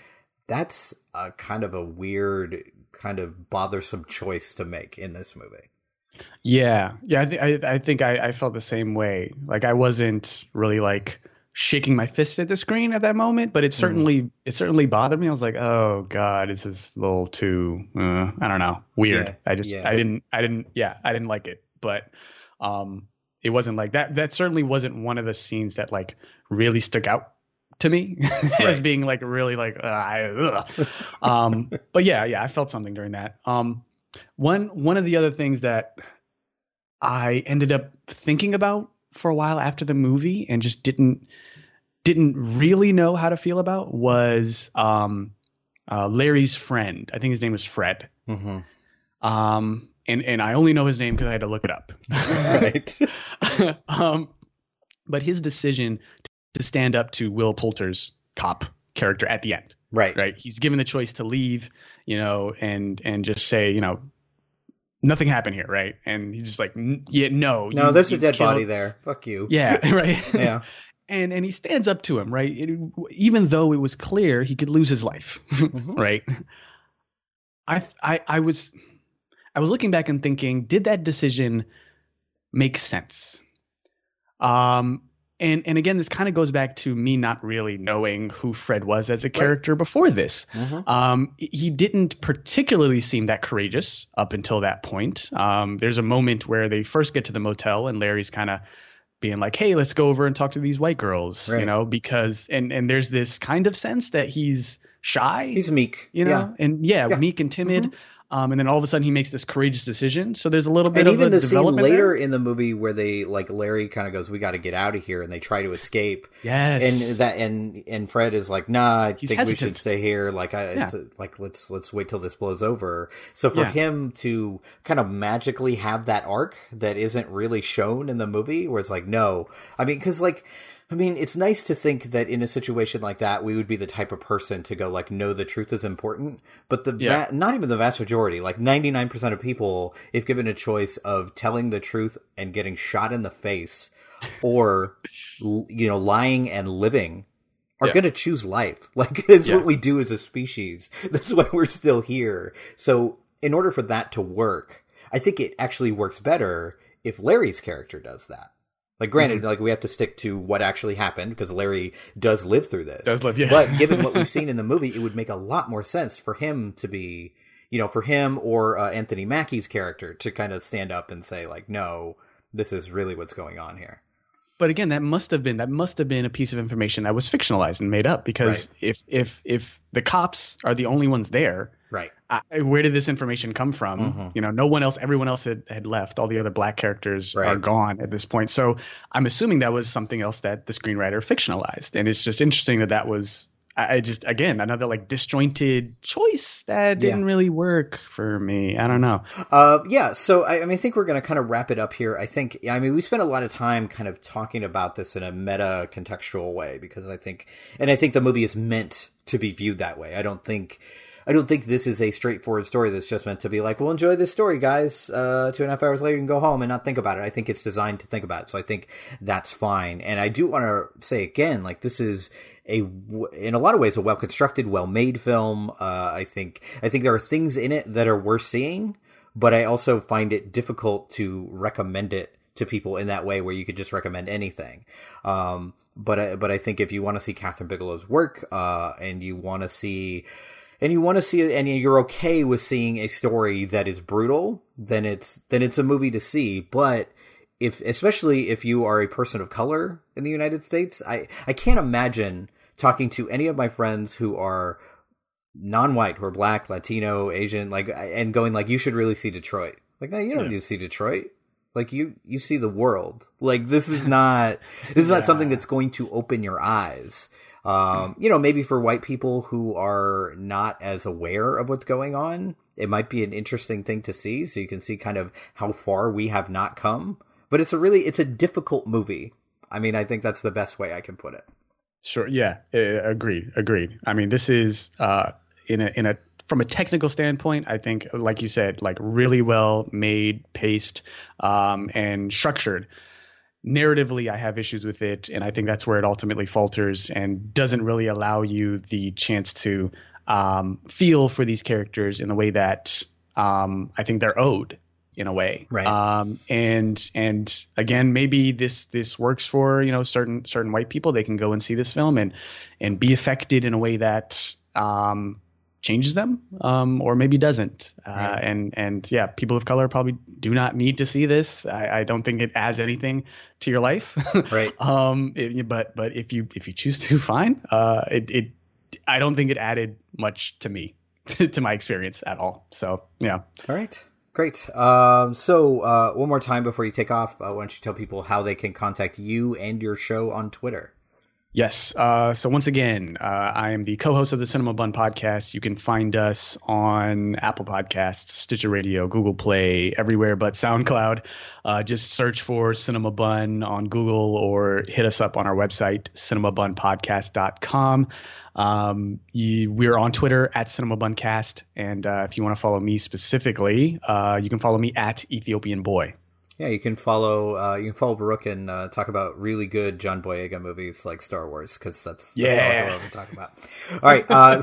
that's a kind of a weird kind of bothersome choice to make in this movie. Yeah I think I felt the same way. Like I wasn't really like shaking my fist at the screen at that moment, but it certainly bothered me. I was like, oh God, this is a little too I don't know, weird. I didn't like it. But it wasn't like that. That certainly wasn't one of the scenes that like really stuck out to me as being like really like. But yeah, I felt something during that. One of the other things that I ended up thinking about for a while after the movie and just didn't really know how to feel about was Larry's friend. I think his name was Fred. Mm-hmm. And I only know his name because I had to look it up. Right. But his decision to stand up to Will Poulter's cop character at the end. Right. He's given the choice to leave, you know, and just say, you know, nothing happened here. Right. And he's just like, no, there's a dead body there. Fuck you. Yeah. Right. Yeah. And he stands up to him. Right. Even though it was clear he could lose his life. Mm-hmm. Right. I was looking back and thinking, did that decision make sense? And again, this kind of goes back to me not really knowing who Fred was as a character before this. Mm-hmm. He didn't particularly seem that courageous up until that point. There's a moment where they first get to the motel and Larry's kind of being like, hey, let's go over and talk to these white girls, you know, because and there's this kind of sense that he's shy. He's meek, you know, and meek and timid. Mm-hmm. And then all of a sudden he makes this courageous decision. So there's a little bit of a development later in the movie where they like Larry kind of goes, we got to get out of here. And they try to escape. Yes. And Fred is like, nah, I think we should stay here. Like, let's wait till this blows over. So for him to kind of magically have that arc that isn't really shown in the movie where it's like, no, I mean, cause like, I mean, it's nice to think that in a situation like that, we would be the type of person to go like, no, the truth is important. But not even the vast majority, like 99% of people, if given a choice of telling the truth and getting shot in the face or, you know, lying and living, are going to choose life. Like that's what we do as a species. That's why we're still here. So in order for that to work, I think it actually works better if Larry's character does that. Like, granted, like, we have to stick to what actually happened, because Larry does live through this. Does live, yeah. But given what we've seen in the movie, it would make a lot more sense for him to be, you know, for him or Anthony Mackie's character to kind of stand up and say, like, no, this is really what's going on here. But again, that must have been a piece of information that was fictionalized and made up, because if the cops are the only ones there, right? Where did this information come from? Mm-hmm. You know, no one else. Everyone else had left. All the other black characters are gone at this point. So I'm assuming that was something else that the screenwriter fictionalized, and it's just interesting that was. I just, again, another like disjointed choice that didn't really work for me. I don't know. So I think we're going to kind of wrap it up here. I mean, we spent a lot of time kind of talking about this in a meta contextual way, because I think the movie is meant to be viewed that way. I don't think this is a straightforward story that's just meant to be like, well, enjoy this story, guys. 2.5 hours later, you can go home and not think about it. I think it's designed to think about it. So I think that's fine. And I do want to say again, like, this is in a lot of ways, a well-constructed, well-made film. I think there are things in it that are worth seeing, but I also find it difficult to recommend it to people in that way where you could just recommend anything. But I think if you want to see Kathryn Bigelow's work, and you're okay with seeing a story that is brutal, then it's a movie to see. But especially if you are a person of color in the United States, I can't imagine talking to any of my friends who are non-white, who are black, Latino, Asian, like, and going like, you should really see Detroit. Like, no, you don't need to see Detroit. Like, you see the world. Like, this is not something that's going to open your eyes. You know, maybe for white people who are not as aware of what's going on, it might be an interesting thing to see. So you can see kind of how far we have not come, but it's a difficult movie. I mean, I think that's the best way I can put it. Sure. Yeah. Agreed. I mean, this is, from a technical standpoint, I think, like you said, like, really well made, paced, and structured. Narratively, I have issues with it, and I think that's where it ultimately falters and doesn't really allow you the chance to feel for these characters in the way that I think they're owed in a way. Right. And again, maybe this works for, you know, certain white people. They can go and see this film and be affected in a way that changes them, or maybe doesn't. Right. And people of color probably do not need to see this. I don't think it adds anything to your life. Right. But if you choose to, fine. I don't think it added much to me, to my experience at all. So yeah. All right. Great. So one more time before you take off, why don't you tell people how they can contact you and your show on Twitter? Yes. So once again, I am the co-host of the Cinema Bun Podcast. You can find us on Apple Podcasts, Stitcher Radio, Google Play, everywhere but SoundCloud. Just search for Cinema Bun on Google, or hit us up on our website, cinemabunpodcast.com. We're on Twitter at CinemaBunCast. And if you want to follow me specifically, you can follow me at Ethiopian Boy. Yeah, you can follow Baruch and talk about really good John Boyega movies like Star Wars, because that's all I love to talk about. All right,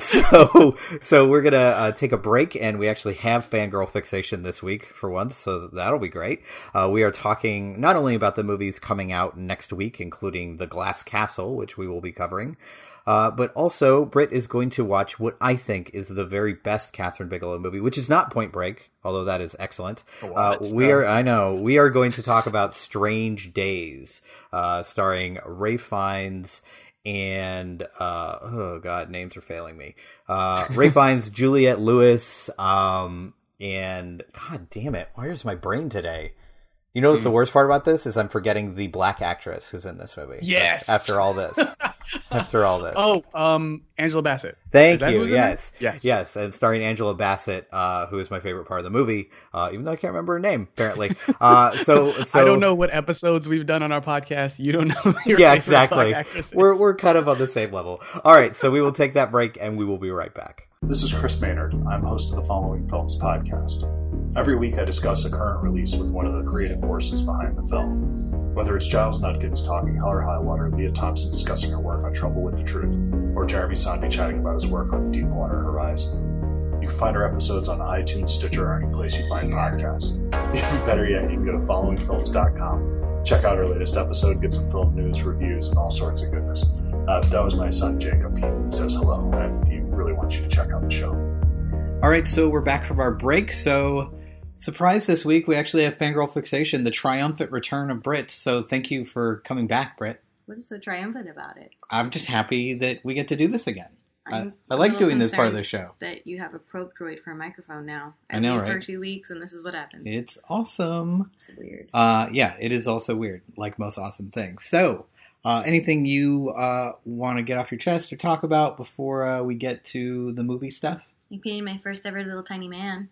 so we're gonna take a break, and we actually have Fangirl Fixation this week for once, so that'll be great. We are talking not only about the movies coming out next week, including The Glass Castle, which we will be covering, but also Britt is going to watch what I think is the very best Kathryn Bigelow movie, which is not Point Break, although that is excellent. We are going to talk about Strange Days, starring Ralph Fiennes and names are failing me. Ralph Fiennes, Juliette Lewis, and god damn it, where's my brain today? You know what's the worst part about this is I'm forgetting the black actress who's in this movie. Yes. After all this. Oh, Angela Bassett. Thank you. Yes. Yes. And starring Angela Bassett, who is my favorite part of the movie, even though I can't remember her name, apparently. So I don't know what episodes we've done on our podcast. You don't know. Yeah, exactly. We're kind of on the same level. All right. So we will take that break, and we will be right back. This is Chris Maynard. I'm host of the Following Films podcast. Every week I discuss a current release with one of the creative forces behind the film. Whether it's Giles Nudkins talking Hell or High Water, Leah Thompson discussing her work on Trouble with the Truth, or Jeremy Sondhi chatting about his work on Deepwater Horizon. You can find our episodes on iTunes, Stitcher, or any place you find podcasts. Even better yet, you can go to followingfilms.com, check out our latest episode, get some film news, reviews, and all sorts of goodness. That was my son, Jacob. He says hello, and he really wants you to check out the show. All right, so we're back from our break. So, surprise this week, we actually have Fangirl Fixation, the triumphant return of Britt. So thank you for coming back, Britt. What is so triumphant about it? I'm just happy that we get to do this again. I like doing this part of the show. That you have a probe droid for a microphone now. I know, right? For 2 weeks, and this is what happens. It's awesome. It's weird. Yeah, it is also weird, like most awesome things. So, anything you want to get off your chest or talk about before we get to the movie stuff? You painted my first ever little tiny man.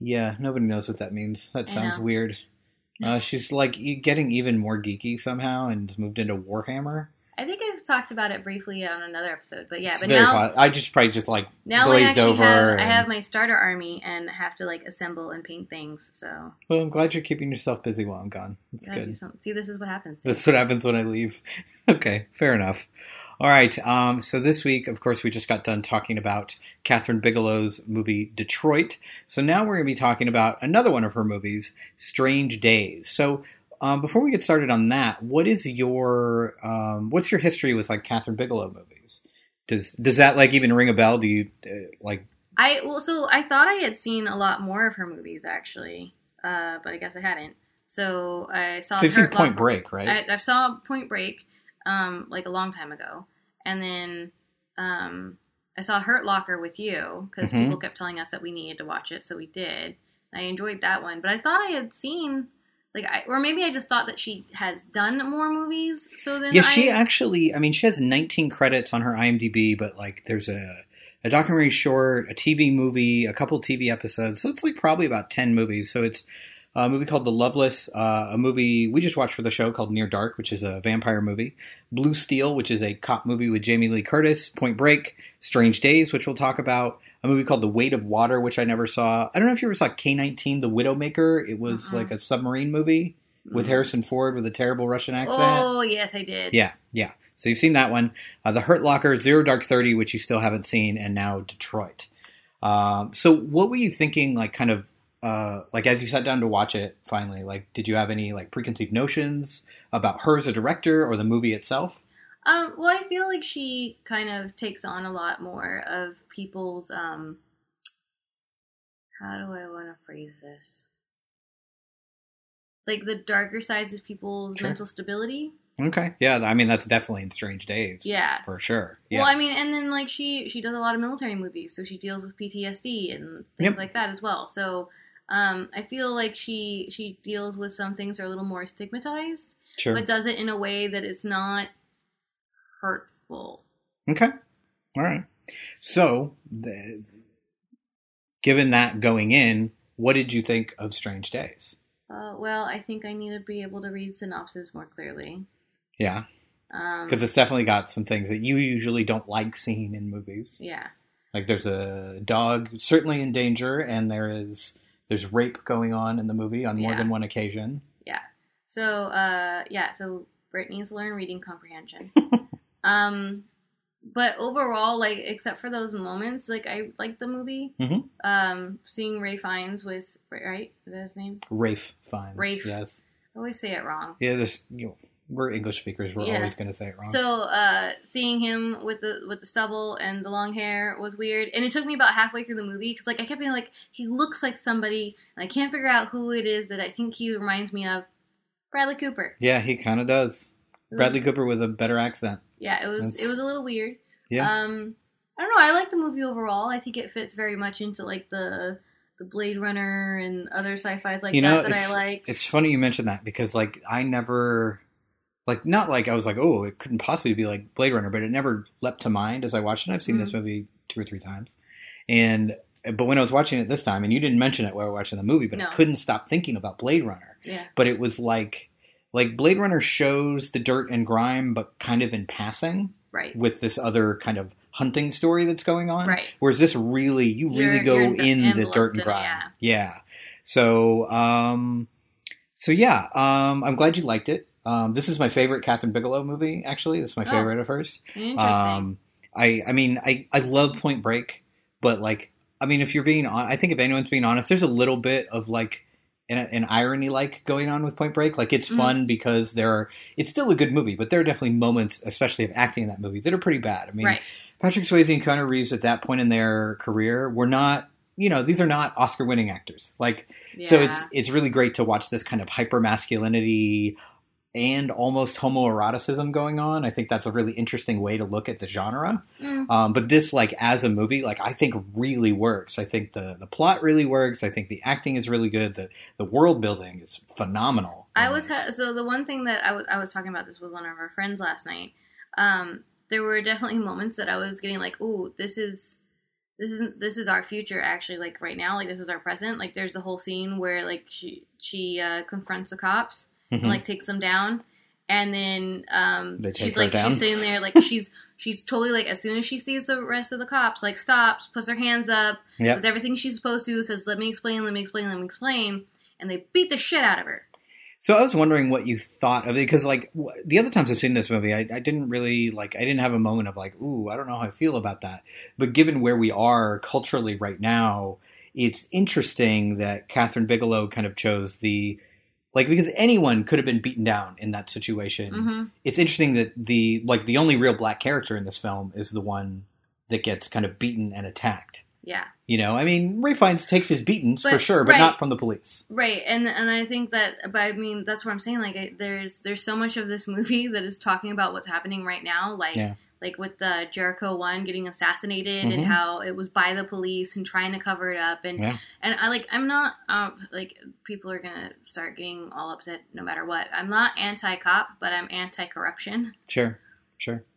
Yeah, nobody knows what that means. That sounds weird. She's like getting even more geeky somehow and moved into Warhammer. I think I've talked about it briefly on another episode, but yeah. It's but now I just probably just like now glazed I actually over. I have my starter army and have to like assemble and paint things. So well, I'm glad you're keeping yourself busy while I'm gone. That's good. See, this is what happens. That's what happens when I leave. Okay, fair enough. All right. So this week, of course, we just got done talking about Kathryn Bigelow's movie Detroit. So now we're going to be talking about another one of her movies, Strange Days. So. Before we get started on that, what is your what's your history with like Kathryn Bigelow movies? Does that like even ring a bell? Do you like? I thought I had seen a lot more of her movies actually, but I guess I hadn't. So I saw. So you've seen Point Break, right? I saw Point Break like a long time ago, and then I saw Hurt Locker with you because people kept telling us that we needed to watch it, so we did. I enjoyed that one, but I thought I had seen. Or maybe I just thought that she has done more movies. So then, yeah, she has 19 credits on her IMDb, but like, there's a documentary short, a TV movie, a couple TV episodes. So it's like probably about 10 movies. So it's a movie called The Loveless, a movie we just watched for the show called Near Dark, which is a vampire movie, Blue Steel, which is a cop movie with Jamie Lee Curtis, Point Break, Strange Days, which we'll talk about. A movie called The Weight of Water, which I never saw. I don't know if you ever saw K-19, The Widowmaker. It was like a submarine movie with Harrison Ford with a terrible Russian accent. Oh, yes, I did. Yeah. So you've seen that one. The Hurt Locker, 0 Dark 30, which you still haven't seen, and now Detroit. So what were you thinking, like, kind of, like, as you sat down to watch it, finally? Like, did you have any, like, preconceived notions about her as a director or the movie itself? Well, I feel like she kind of takes on a lot more of people's, how do I want to phrase this? Like the darker sides of people's mental stability. Okay. Yeah. I mean, that's definitely in Strange Days. Yeah. For sure. Yeah. Well, I mean, and then like she does a lot of military movies, so she deals with PTSD and things like that as well. So, I feel like she deals with some things that are a little more stigmatized, but does it in a way that it's not hurtful. Okay. All right. So, given that going in, what did you think of Strange Days? Well, I think I need to be able to read synopses more clearly. Yeah. Because it's definitely got some things that you usually don't like seeing in movies. Yeah. Like there's a dog certainly in danger, and there's rape going on in the movie on more than one occasion. Yeah. So, so Brit needs to learn reading comprehension. But overall, like, except for those moments, like, I liked the movie. Mm-hmm. Seeing Ralph Fiennes with, right? Is that his name? Ralph Fiennes. Ralph. Yes. I always say it wrong. Yeah, we're English speakers. We're always going to say it wrong. So, seeing him with the stubble and the long hair was weird. And it took me about halfway through the movie because, like, I kept being like, he looks like somebody, and I can't figure out who it is that I think he reminds me of. Bradley Cooper. Yeah, he kind of does. Bradley Cooper with a better accent. Yeah, it was a little weird. Yeah. I don't know. I like the movie overall. I think it fits very much into like the Blade Runner and other sci-fis that I like. It's funny you mentioned that because like I never like not like I was like oh it couldn't possibly be like Blade Runner, but it never leapt to mind as I watched it. I've seen this movie 2 or 3 times, but when I was watching it this time, and you didn't mention it while we were watching the movie, but I couldn't stop thinking about Blade Runner. Yeah. But it was like. Like, Blade Runner shows the dirt and grime, but kind of in passing. Right. With this other kind of hunting story that's going on. Right. Whereas this really, you really go in the dirt and grime. Yeah. So, I'm glad you liked it. This is my favorite Kathryn Bigelow movie, actually. This is my favorite of hers. Interesting. I mean, I love Point Break, but, like, I mean, if you're being honest, I think if anyone's being honest, there's a little bit of like an irony like going on with Point Break. Like it's fun because it's still a good movie, but there are definitely moments, especially of acting in that movie, that are pretty bad. I mean, Patrick Swayze and Keanu Reeves at that point in their career were not, you know, these are not Oscar winning actors. Like, so it's really great to watch this kind of hyper masculinity and almost homoeroticism going on. I think that's a really interesting way to look at the genre. But this, like, as a movie, like, I think really works. I think the plot really works. I think the acting is really good. The world building is phenomenal. So the one thing that I was talking about this with one of our friends last night, there were definitely moments that I was getting like, ooh, this is our future, actually, like, right now. Like, this is our present. Like, there's a whole scene where, like, she confronts the cops. And, like, takes them down, and then she's sitting there, like, she's totally, like, as soon as she sees the rest of the cops, like, stops, puts her hands up, does everything she's supposed to, says, let me explain, and they beat the shit out of her. So I was wondering what you thought of it, because, like, the other times I've seen this movie, I didn't really, like, I didn't have a moment of, like, ooh, I don't know how I feel about that, but given where we are culturally right now, it's interesting that Kathryn Bigelow kind of chose the... Like, because anyone could have been beaten down in that situation. Mm-hmm. It's interesting that the only real black character in this film is the one that gets kind of beaten and attacked. Yeah. You know, I mean, Ralph Fiennes takes his beatings for sure, but not from the police. Right. And I think that, but I mean, that's what I'm saying. Like, there's so much of this movie that is talking about what's happening right now. Like, like with the Jericho 1 getting assassinated and how it was by the police and trying to cover it up. And, I'm not people are going to start getting all upset no matter what. I'm not anti-cop, but I'm anti-corruption. Sure.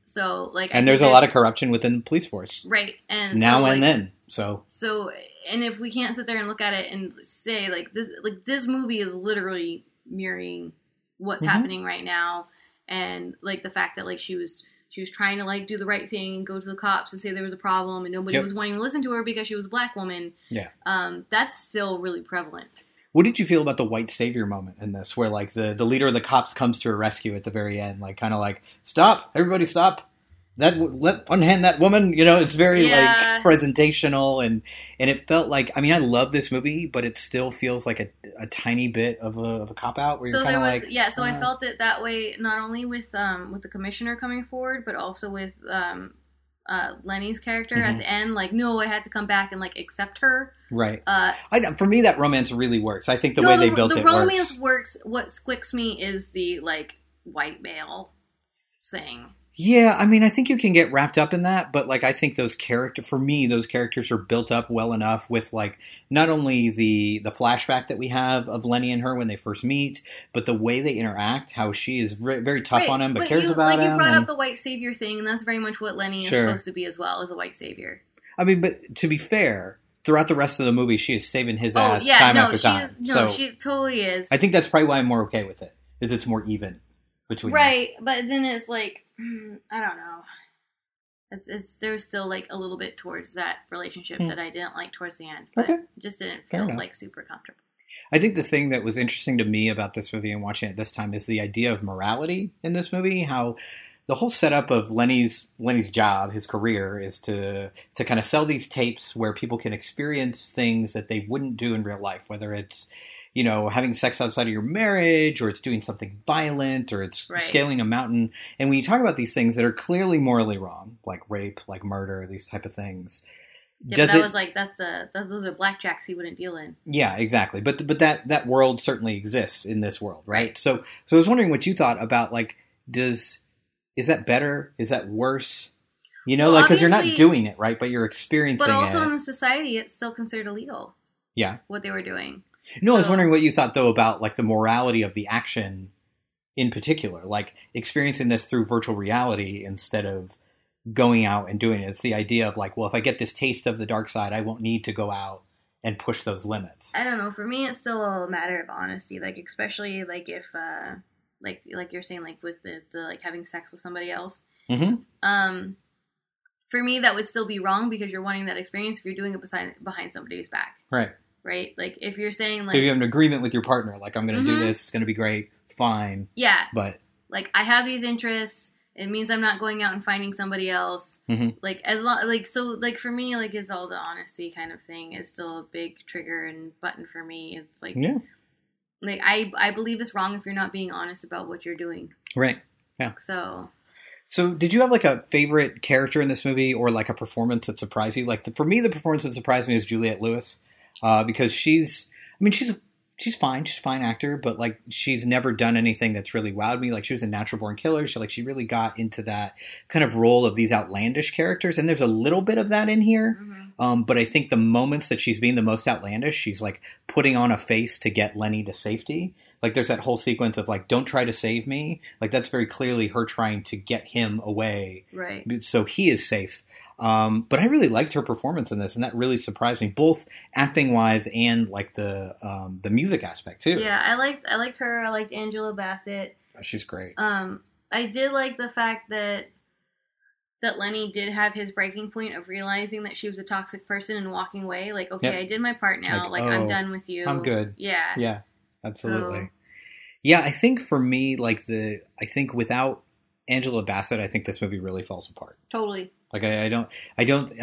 So like, and there's a lot of corruption within the police force. Right. And now so, like, and then. So, and if we can't sit there and look at it and say like this movie is literally mirroring what's happening right now. And like the fact that like she was trying to, like, do the right thing and go to the cops and say there was a problem and nobody was wanting to listen to her because she was a black woman. Yeah. That's still really prevalent. What did you feel about the white savior moment in this where, like, the leader of the cops comes to her rescue at the very end? Like, kind of like, stop, everybody stop. Let unhand that woman. You know, it's very, like, presentational. And it felt like, I mean, I love this movie, but it still feels like a tiny bit of a cop-out. Where you're kind of like... Yeah, so I felt it that way, not only with the commissioner coming forward, but also with Lenny's character at the end. Like, no, I had to come back and, like, accept her. Right. For me, that romance really works. I think the way they built it works. The romance works. What squicks me is the, like, white male thing. Yeah, I mean, I think you can get wrapped up in that, but, like, I think those characters are built up well enough with, like, not only the flashback that we have of Lenny and her when they first meet, but the way they interact, how she is very tough on him, but cares about him. Like, you brought up the white savior thing, and that's very much what Lenny is supposed to be as well, as a white savior. I mean, but to be fair... Throughout the rest of the movie, she is saving his ass time after time. She totally is. I think that's probably why I'm more okay with it, is it's more even between them. But then it's like, I don't know. It's there's still like a little bit towards that relationship that I didn't like towards the end, but just didn't feel like super comfortable. I think the thing that was interesting to me about this movie and watching it this time is the idea of morality in this movie, how... The whole setup of Lenny's job, his career, is to kind of sell these tapes where people can experience things that they wouldn't do in real life, whether it's, you know, having sex outside of your marriage, or it's doing something violent, or it's scaling a mountain. And when you talk about these things that are clearly morally wrong, like rape, like murder, these type of things... Yeah, but those are blackjacks he wouldn't deal in. Yeah, exactly. But that world certainly exists in this world, right? So I was wondering what you thought about, like, is that better? Is that worse? You know, well, like, because you're not doing it, right? But you're experiencing it. But also in society, it's still considered illegal. Yeah. What they were doing. No, I was wondering what you thought, though, about, like, the morality of the action in particular. Like, experiencing this through virtual reality instead of going out and doing it. It's the idea of, like, well, if I get this taste of the dark side, I won't need to go out and push those limits. I don't know. For me, it's still a matter of honesty. Like, especially, like, if... Like you're saying, like, with the like, having sex with somebody else. Mm-hmm. For me, that would still be wrong because you're wanting that experience if you're doing it behind somebody's back. Right? Like, if you're saying, like... So you have an agreement with your partner. Like, I'm going to do this. It's going to be great. Fine. Yeah. But... Like, I have these interests. It means I'm not going out and finding somebody else. Mm-hmm. So for me, like, it's all the honesty kind of thing is still a big trigger and button for me. It's like, yeah. Like, I believe it's wrong if you're not being honest about what you're doing. Right. Yeah. So did you have, like, a favorite character in this movie or, like, a performance that surprised you? Like, for me, the performance that surprised me is Juliette Lewis, because she's fine. She's a fine actor, but, like, she's never done anything that's really wowed me. Like, she was a natural born killer. She really got into that kind of role of these outlandish characters. And there's a little bit of that in here. Mm-hmm. But I think the moments that she's being the most outlandish, she's, like, putting on a face to get Lenny to safety. Like, there's that whole sequence of, like, don't try to save me. Like, that's very clearly her trying to get him away. Right. So he is safe. But I really liked her performance in this, and that really surprised me, both acting-wise and, like, the music aspect, too. Yeah, I liked her. I liked Angela Bassett. She's great. I did like the fact that Lenny did have his breaking point of realizing that she was a toxic person and walking away. Like, okay, yep. I did my part now. Like, I'm done with you. I'm good. Yeah. Yeah, absolutely. So. Yeah, I think for me, like, without Angela Bassett, I think this movie really falls apart. Totally. Like, I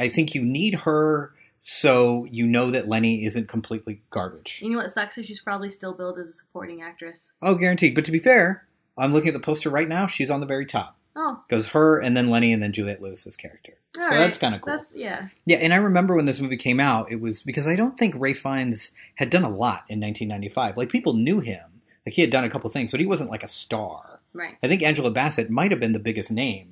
think you need her so you know that Lenny isn't completely garbage. You know what sucks is she's probably still billed as a supporting actress. Oh, guaranteed. But to be fair, I'm looking at the poster right now. She's on the very top. Oh. Goes her and then Lenny and then Juliette Lewis's character. All right. That's kind of cool. Yeah. Yeah, and I remember when this movie came out, it was because I don't think Ralph Fiennes had done a lot in 1995. Like, people knew him. Like, he had done a couple things, but he wasn't, like, a star. Right. I think Angela Bassett might have been the biggest name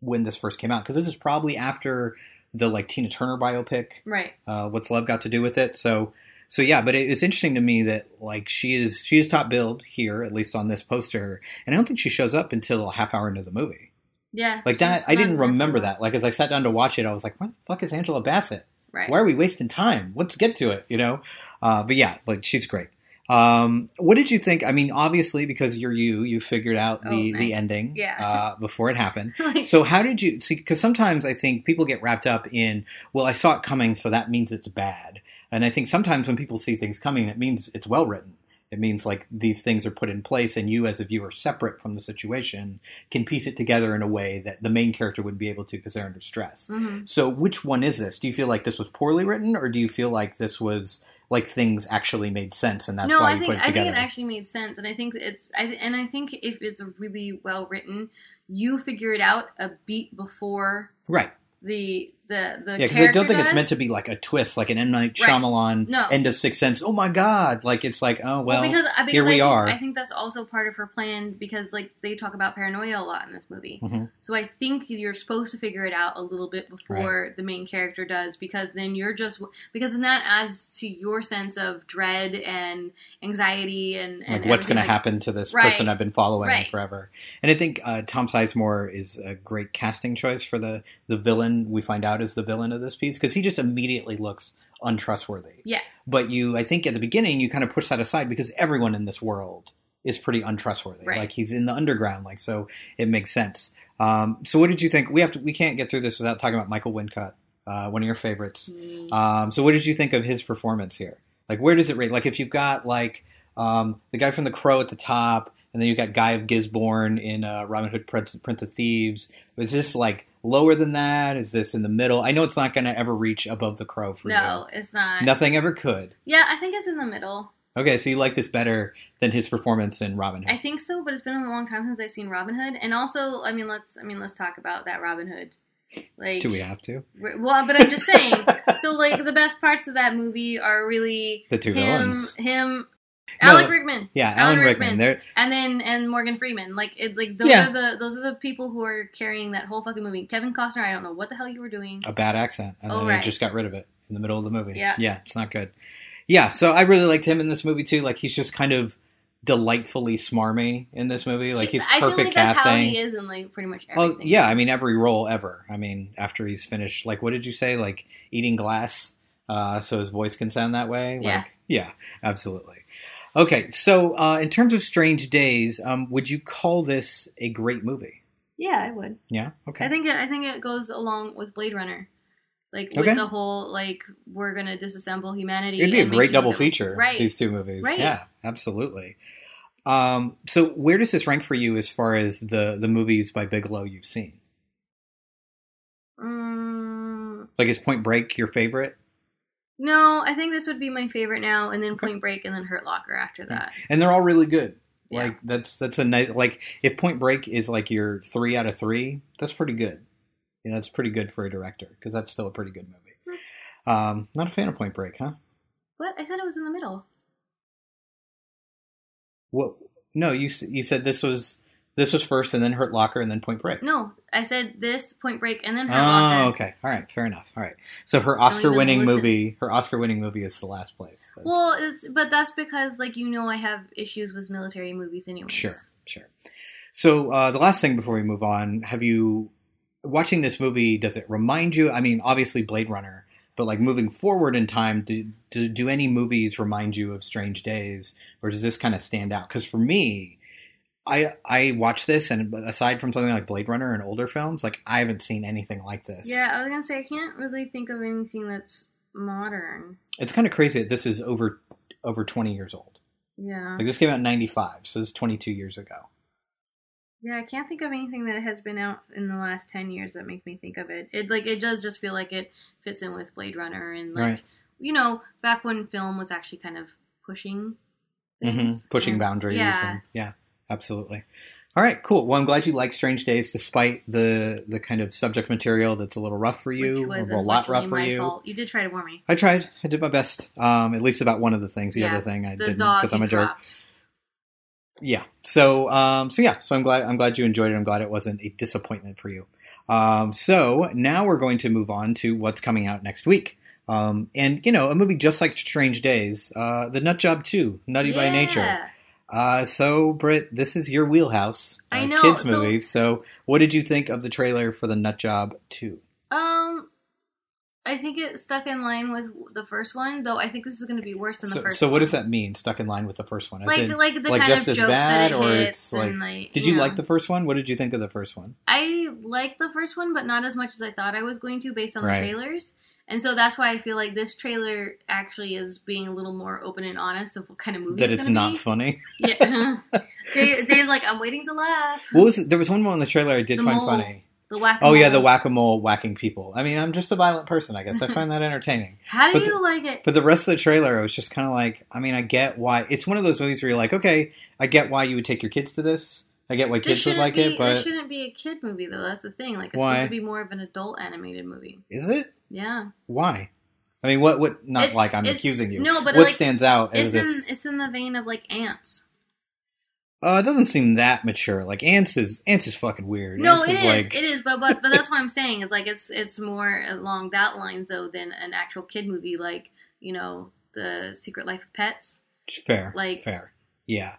when this first came out, because this is probably after the, like, Tina Turner biopic, right? What's Love Got to Do with It? So yeah, but it's interesting to me that, like, she is top billed here, at least on this poster, and I don't think she shows up until a half hour into the movie. Yeah, like that. I didn't remember that. Like, as I sat down to watch it, I was like, "What the fuck is Angela Bassett? Right. Why are we wasting time? Let's get to it," you know. But yeah, like, she's great. What did you think? I mean, obviously, because you figured out the ending, yeah. Before it happened. Like, so how did you see? Because sometimes I think people get wrapped up in, well, I saw it coming, so that means it's bad. And I think sometimes when people see things coming, it means it's well written. It means, like, these things are put in place, and you as a viewer, separate from the situation, can piece it together in a way that the main character would be able to because they're under stress. Mm-hmm. So which one is this? Do you feel like this was poorly written, or do you feel like this was, like, things actually made sense and that's why you put it together? No, I think it actually made sense. And I think I think if it's really well written, you figure it out a beat before. Right. The yeah, because I don't think it's meant to be, like, a twist, like an M. Night Shyamalan end of Sixth Sense. Oh my God! Like, it's like, oh well, because here we are. I think that's also part of her plan, because, like, they talk about paranoia a lot in this movie. Mm-hmm. So I think you're supposed to figure it out a little bit before the main character does, because then you're just then that adds to your sense of dread and anxiety and like, what's going to happen to this person I've been following forever. And I think Tom Sizemore is a great casting choice for the villain. We find out is the villain of this piece, because he just immediately looks untrustworthy. Yeah. But I think at the beginning, you kind of push that aside because everyone in this world is pretty untrustworthy. Right. Like, he's in the underground. Like, so it makes sense. So what did you think? We can't get through this without talking about Michael Wincott, one of your favorites. Mm. So what did you think of his performance here? Like, where does it rate? Like, if you've got, like, the guy from The Crow at the top, and then you've got Guy of Gisborne in Robin Hood, Prince of Thieves. Is this, like, lower than that? Is this in the middle? I know it's not going to ever reach above The Crow for you. No, it's not. Nothing ever could. Yeah, I think it's in the middle. Okay, so you like this better than his performance in Robin Hood? I think so, but it's been a long time since I've seen Robin Hood. And also, I mean, let's talk about that Robin Hood. Like, do we have to? Well, but I'm just saying. So, like, the best parts of that movie are really the two villains. Alan Rickman. Yeah, Alan Rickman. And Morgan Freeman. Like, those are the people who are carrying that whole fucking movie. Kevin Costner, I don't know what the hell you were doing. A bad accent. And then they just got rid of it in the middle of the movie. Yeah. Yeah, it's not good. Yeah, so I really liked him in this movie, too. Like, he's just kind of delightfully smarmy in this movie. Like, he's perfect casting. I feel like that's how he is in, like, pretty much everything. Well, yeah, I mean, every role ever. I mean, after he's finished, like, what did you say? Like, eating glass so his voice can sound that way? Like, yeah, absolutely. Okay, so in terms of Strange Days, would you call this a great movie? Yeah, I would. Yeah? Okay. I think it goes along with Blade Runner. Like, with the whole, like, we're going to disassemble humanity. It'd be a great double feature, these two movies. Right. Yeah, absolutely. So where does this rank for you as far as the movies by Bigelow you've seen? Like, is Point Break your favorite? No, I think this would be my favorite now, and then Point Break, and then Hurt Locker after that. And they're all really good. Yeah. Like, that's a nice... Like, if Point Break is, like, your 3 out of 3, that's pretty good. You know, that's pretty good for a director, because that's still a pretty good movie. Not a fan of Point Break, huh? What? I said it was in the middle. What? No, you said this was first, and then Hurt Locker, and then Point Break. No, I said this, Point Break, and then Hurt Locker. Oh, okay. All right. Fair enough. All right. So her Oscar-winning movie is the last place. That's... Well, but that's because, like, you know, I have issues with military movies anyways. Sure. So the last thing before we move on, watching this movie, does it remind you? I mean, obviously Blade Runner, but, like, moving forward in time, do any movies remind you of Strange Days, or does this kind of stand out? Because for me, I watch this, and aside from something like Blade Runner and older films, like, I haven't seen anything like this. Yeah, I was going to say, I can't really think of anything that's modern. It's kind of crazy that this is over 20 years old. Yeah. Like, this came out in 95, so this is 22 years ago. Yeah, I can't think of anything that has been out in the last 10 years that make me think of it. It does just feel like it fits in with Blade Runner and, like, right. You know, back when film was actually kind of pushing things. Mm-hmm. Pushing boundaries. Yeah. Yeah, absolutely. All right, cool. Well, I'm glad you like Strange Days despite the kind of subject material that's a little rough for you. Which was a lot rough for you. Fault. You did try to warn me. I tried. I did my best. At least about one of the things. The other thing I didn't because I'm a jerk. Yeah. So I'm glad. I'm glad you enjoyed it. I'm glad it wasn't a disappointment for you. So now we're going to move on to what's coming out next week. And you know, a movie just like Strange Days, The Nut Job 2, Nutty by Nature. So Britt, this is your wheelhouse. I know. Kids movies. So what did you think of the trailer for The Nut Job 2? I think it stuck in line with the first one, though I think this is going to be worse than the first one. So what does that mean, stuck in line with the first one? Did you like the first one? What did you think of the first one? I liked the first one, but not as much as I thought I was going to based on the trailers. And so that's why I feel like this trailer actually is being a little more open and honest of what kind of movie it's going to be. That it's not funny. Yeah. Dave's like, I'm waiting to laugh. There was one more in the trailer I did find funny. The whack-a-mole. Oh, yeah, the whack-a-mole whacking people. I mean, I'm just a violent person, I guess. I find that entertaining. How do you like it? But the rest of the trailer, I was just kind of like, I mean, I get why. It's one of those movies where you're like, okay, I get why you would take your kids to this. I get why kids would like it, but... This shouldn't be a kid movie, though. That's the thing. Like, it's supposed to be more of an adult animated movie. Is it? Yeah. Why? I mean, what? Not it's, like I'm accusing you. No, but what like, stands out as this? It's in the vein of, like, Ants. It doesn't seem that mature. Like, Ants is fucking weird. No, it is. But that's what I'm saying. It's like it's more along that line though than an actual kid movie. Like, you know, The Secret Life of Pets. Fair. Yeah.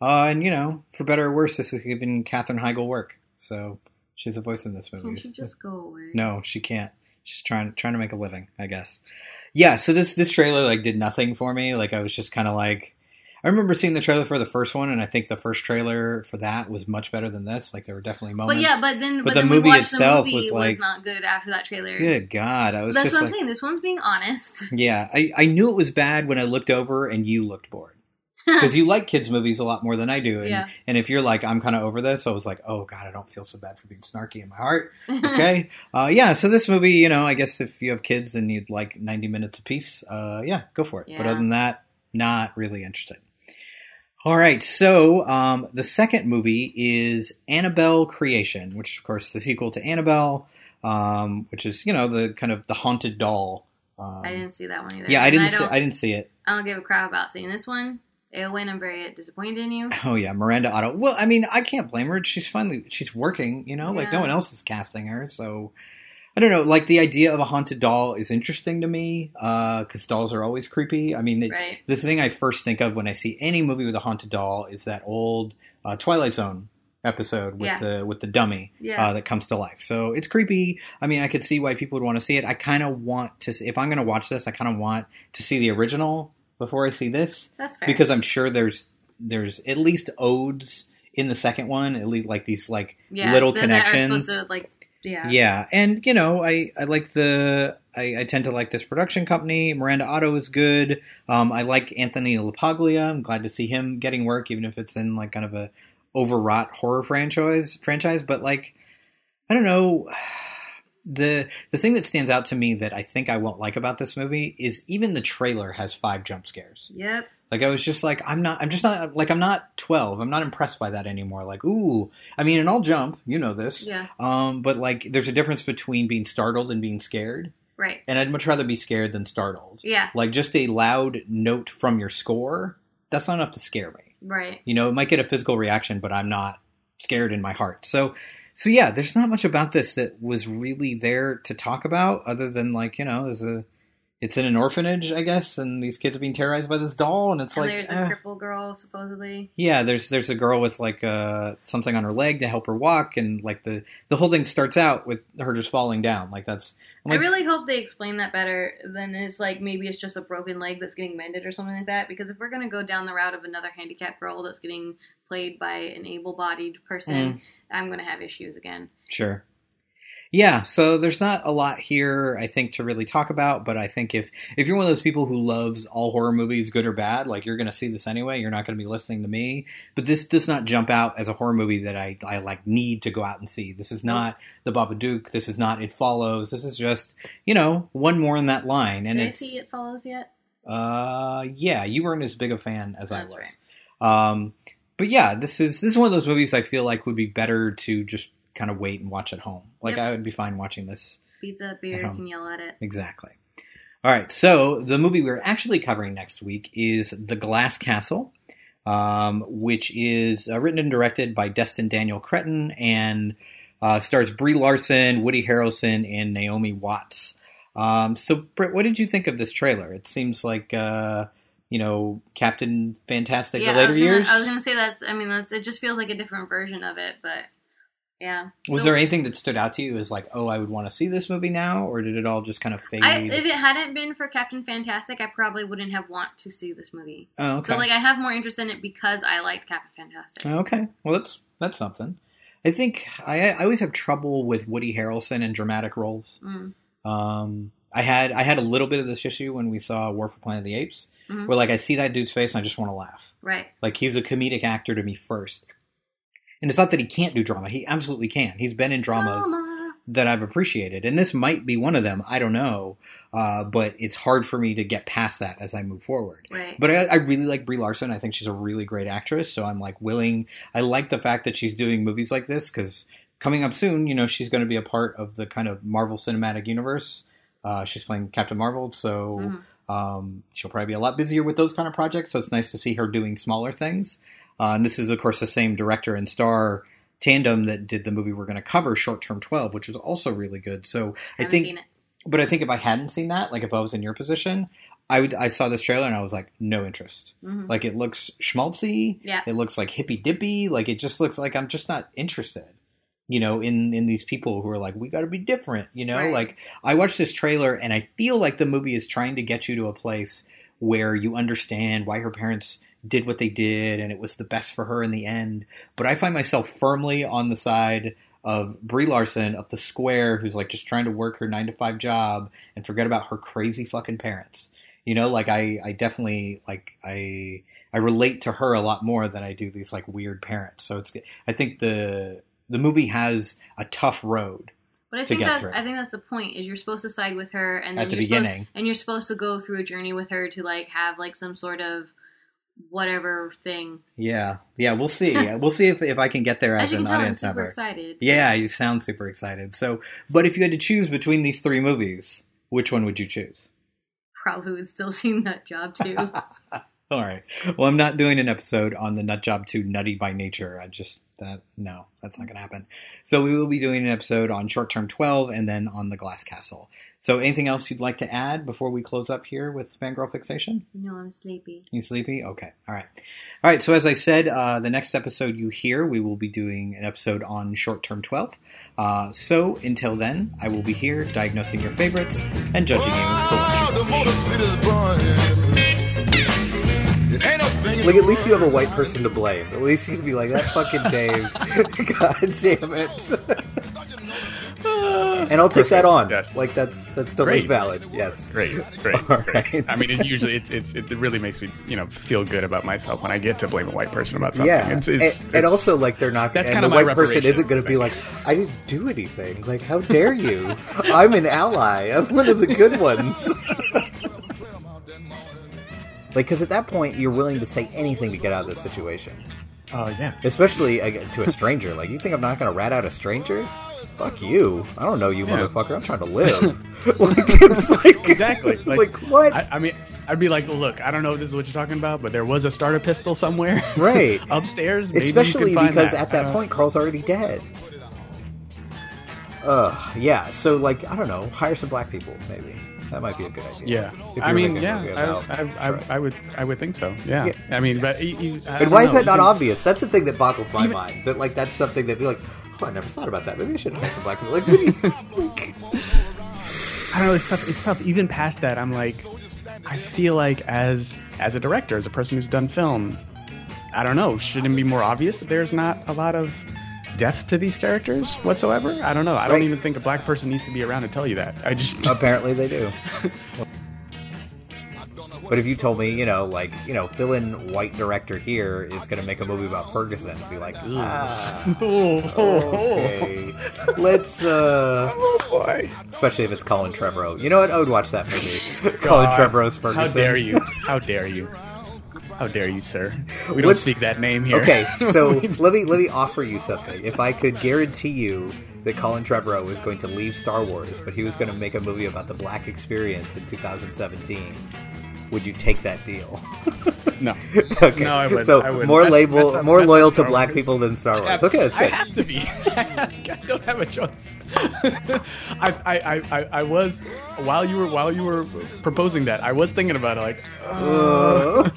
And you know, for better or worse, this is giving Katherine Heigl work. So she's a voice in this movie. Can't she just go away? No, she can't. She's trying to make a living, I guess. Yeah. So this trailer like did nothing for me. Like I was just kind of like. I remember seeing the trailer for the first one, and I think the first trailer for that was much better than this. Like, there were definitely moments. But the movie itself was not good after that trailer. Good God. That's what I'm saying. This one's being honest. Yeah. I knew it was bad when I looked over and you looked bored. Because you like kids' movies a lot more than I do. And if you're like, I'm kind of over this, I was like, oh, God, I don't feel so bad for being snarky in my heart. Okay. So this movie, you know, I guess if you have kids and you'd like 90 minutes apiece, go for it. Yeah. But other than that, not really interested. All right, so the second movie is Annabelle Creation, which, of course, is the sequel to Annabelle, which is, you know, the kind of the haunted doll. I didn't see that one either. Yeah, I didn't see it. I don't give a crap about seeing this one. Eowyn, I'm very disappointed in you. Oh, yeah, Miranda Otto. Well, I mean, I can't blame her. She's working, you know? Yeah. Like, no one else is casting her, so... I don't know, like, the idea of a haunted doll is interesting to me, because dolls are always creepy. I mean, the thing I first think of when I see any movie with a haunted doll is that old Twilight Zone episode with the dummy that comes to life. So it's creepy. I mean, I could see why people would want to see it. I kind of want to see, if I'm going to watch this, I kind of want to see the original before I see this. That's fair. Because I'm sure there's at least odes in the second one, at least, like, these, like, little connections. That are supposed to, like... Yeah. And, you know, I like the... I tend to like this production company. Miranda Otto is good. I like Anthony LaPaglia. I'm glad to see him getting work, even if it's in, like, kind of a overwrought horror franchise. But, like, I don't know... The thing that stands out to me that I think I won't like about this movie is even the trailer has 5 jump scares. Yep. Like, I was just like, I'm not 12. I'm not impressed by that anymore. Like, ooh. I mean, and I'll jump. You know this. Yeah. But, like, there's a difference between being startled and being scared. Right. And I'd much rather be scared than startled. Yeah. Like, just a loud note from your score, that's not enough to scare me. Right. You know, it might get a physical reaction, but I'm not scared in my heart. So yeah, there's not much about this that was really there to talk about other than, like, you know, it's in an orphanage, I guess, and these kids are being terrorized by this doll, and like... there's a crippled girl, supposedly. Yeah, there's a girl with, like, something on her leg to help her walk, and, like, the whole thing starts out with her just falling down. Like, that's... I really hope they explain that better than it's, like, maybe it's just a broken leg that's getting mended or something like that, because if we're going to go down the route of another handicapped girl that's getting played by an able-bodied person... Mm. I'm going to have issues again. Sure. Yeah, so there's not a lot here, I think, to really talk about, but I think if you're one of those people who loves all horror movies, good or bad, like, you're going to see this anyway. You're not going to be listening to me. But this does not jump out as a horror movie that I like, need to go out and see. This is not The Babadook. This is not It Follows. This is just, you know, one more in that line. And did I see It Follows yet? Yeah, you weren't as big a fan as I was. That's right. But yeah, this is one of those movies I feel like would be better to just kind of wait and watch at home. Like, yep. I would be fine watching this. Pizza, beer, you can yell at it. Exactly. All right, so the movie we're actually covering next week is The Glass Castle, which is written and directed by Destin Daniel Cretton and stars Brie Larson, Woody Harrelson, and Naomi Watts. So, Britt, what did you think of this trailer? It seems like... you know, Captain Fantastic, the later years? I was going to say that's it just feels like a different version of it, but yeah. Was there anything that stood out to you as like, oh, I would want to see this movie now, or did it all just kind of fade? If it hadn't been for Captain Fantastic, I probably wouldn't have wanted to see this movie. Oh, okay. So, like, I have more interest in it because I liked Captain Fantastic. Okay. Well, that's something. I think I always have trouble with Woody Harrelson in dramatic roles. Mm. I had a little bit of this issue when we saw War for Planet of the Apes, mm-hmm. where, like, I see that dude's face and I just want to laugh. Right. Like, he's a comedic actor to me first. And it's not that he can't do drama. He absolutely can. He's been in dramas that I've appreciated. And this might be one of them. I don't know. But it's hard for me to get past that as I move forward. Right. But I really like Brie Larson. I think she's a really great actress. So I'm, like, willing. I like the fact that she's doing movies like this because coming up soon, you know, she's going to be a part of the kind of Marvel Cinematic Universe. She's playing Captain Marvel, so she'll probably be a lot busier with those kind of projects, so it's nice to see her doing smaller things. And this is, of course, the same director and star tandem that did the movie we're going to cover, Short Term 12, which was also really good. So I think if I hadn't seen that, like if I was in your position, I saw this trailer and I was like, no interest. Mm-hmm. Like, it looks schmaltzy, It looks like hippy-dippy, like it just looks like I'm just not interested. You know, in these people who are like, we got to be different, you know? Right. Like, I watched this trailer, and I feel like the movie is trying to get you to a place where you understand why her parents did what they did, and it was the best for her in the end. But I find myself firmly on the side of Brie Larson, up the square, who's, like, just trying to work her 9-to-5 job and forget about her crazy fucking parents. You know, like, I definitely, like, I relate to her a lot more than I do these, like, weird parents. So it's, I think the movie has a tough road to get through. I think that's the point, is you're supposed to side with her. And then at the beginning. And you're supposed to go through a journey with her to, like, have, like, some sort of whatever thing. Yeah. Yeah, we'll see. We'll see if I can get there as an audience member. I'm super excited. Yeah, you sound super excited. So, but if you had to choose between these three movies, which one would you choose? Probably would still see Nut Job 2. All right. Well, I'm not doing an episode on the Nut Job 2 Nutty by Nature. No, that's not going to happen. So we will be doing an episode on Short Term 12 and then on The Glass Castle. So anything else you'd like to add before we close up here with Fangirl Fixation? No, I'm sleepy. You sleepy? Okay. All right. So as I said, the next episode you hear, we will be doing an episode on Short Term 12. So until then, I will be here diagnosing your favorites and judging you. Like, at least you have a white person to blame. At least you can be like, that fucking Dave. God damn it. and I'll take that on. Yes. Like that's still valid. Yes. Great. I mean, it really makes me, feel good about myself when I get to blame a white person about something. Yeah. And also like they're not. That's kind of my reparations. The white person isn't going to be like, I didn't do anything. Like, how dare you? I'm an ally. I'm one of the good ones. Like, because at that point, you're willing to say anything to get out of this situation. Yeah. Especially to a stranger. Like, you think I'm not going to rat out a stranger? Fuck you. I don't know you, motherfucker. I'm trying to live. Exactly. Like, what? I mean, I'd be like, look, I don't know if this is what you're talking about, but there was a starter pistol somewhere. Right. Upstairs. Maybe especially you can find because at that point, Carl's already dead. Yeah. So, like, I don't know. Hire some black people, maybe. That might be a good idea. Yeah, I mean, I would think so. Yeah. I mean, but and why is that not obvious? That's the thing that boggles my mind. That like that's something that be like, oh, I never thought about that. Maybe I should hire some black people. Like, what do you think? I don't know. It's tough. Even past that, I'm like, I feel like as a director, as a person who's done film, I don't know. Shouldn't it be more obvious that there's not a lot of depth to these characters whatsoever? I don't know. I don't even think a black person needs to be around to tell you that. I just apparently they do. But if you told me, fill in white director here is going to make a movie about Ferguson, I'd be like, okay, let's oh boy. Especially if it's Colin Trevorrow. You know what? I would watch that movie. Colin Trevorrow's Ferguson. How dare you? How dare you? How dare you, sir? We don't speak that name here. Okay, so let me offer you something. If I could guarantee you that Colin Trevorrow was going to leave Star Wars, but he was going to make a movie about the black experience in 2017, would you take that deal? No. Okay. No, I wouldn't. So I wouldn't. More loyal to black people than Star Wars. Okay, that's good. I have to be. I don't have a choice. I was while you were proposing that, I was thinking about it like.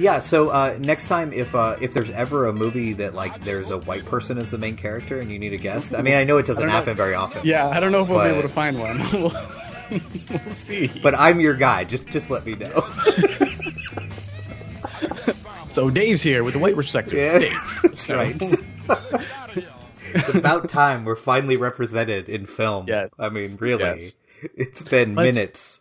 Yeah, so next time, if there's ever a movie that like there's a white person as the main character and you need a guest, I mean, I know it doesn't happen very often. Yeah, I don't know if we'll be able to find one. We'll see. But I'm your guy. Just let me know. So Dave's here with the white perspective. Yeah, Dave. That's right. It's about time we're finally represented in film. Yes. I mean, really, yes. It's been minutes.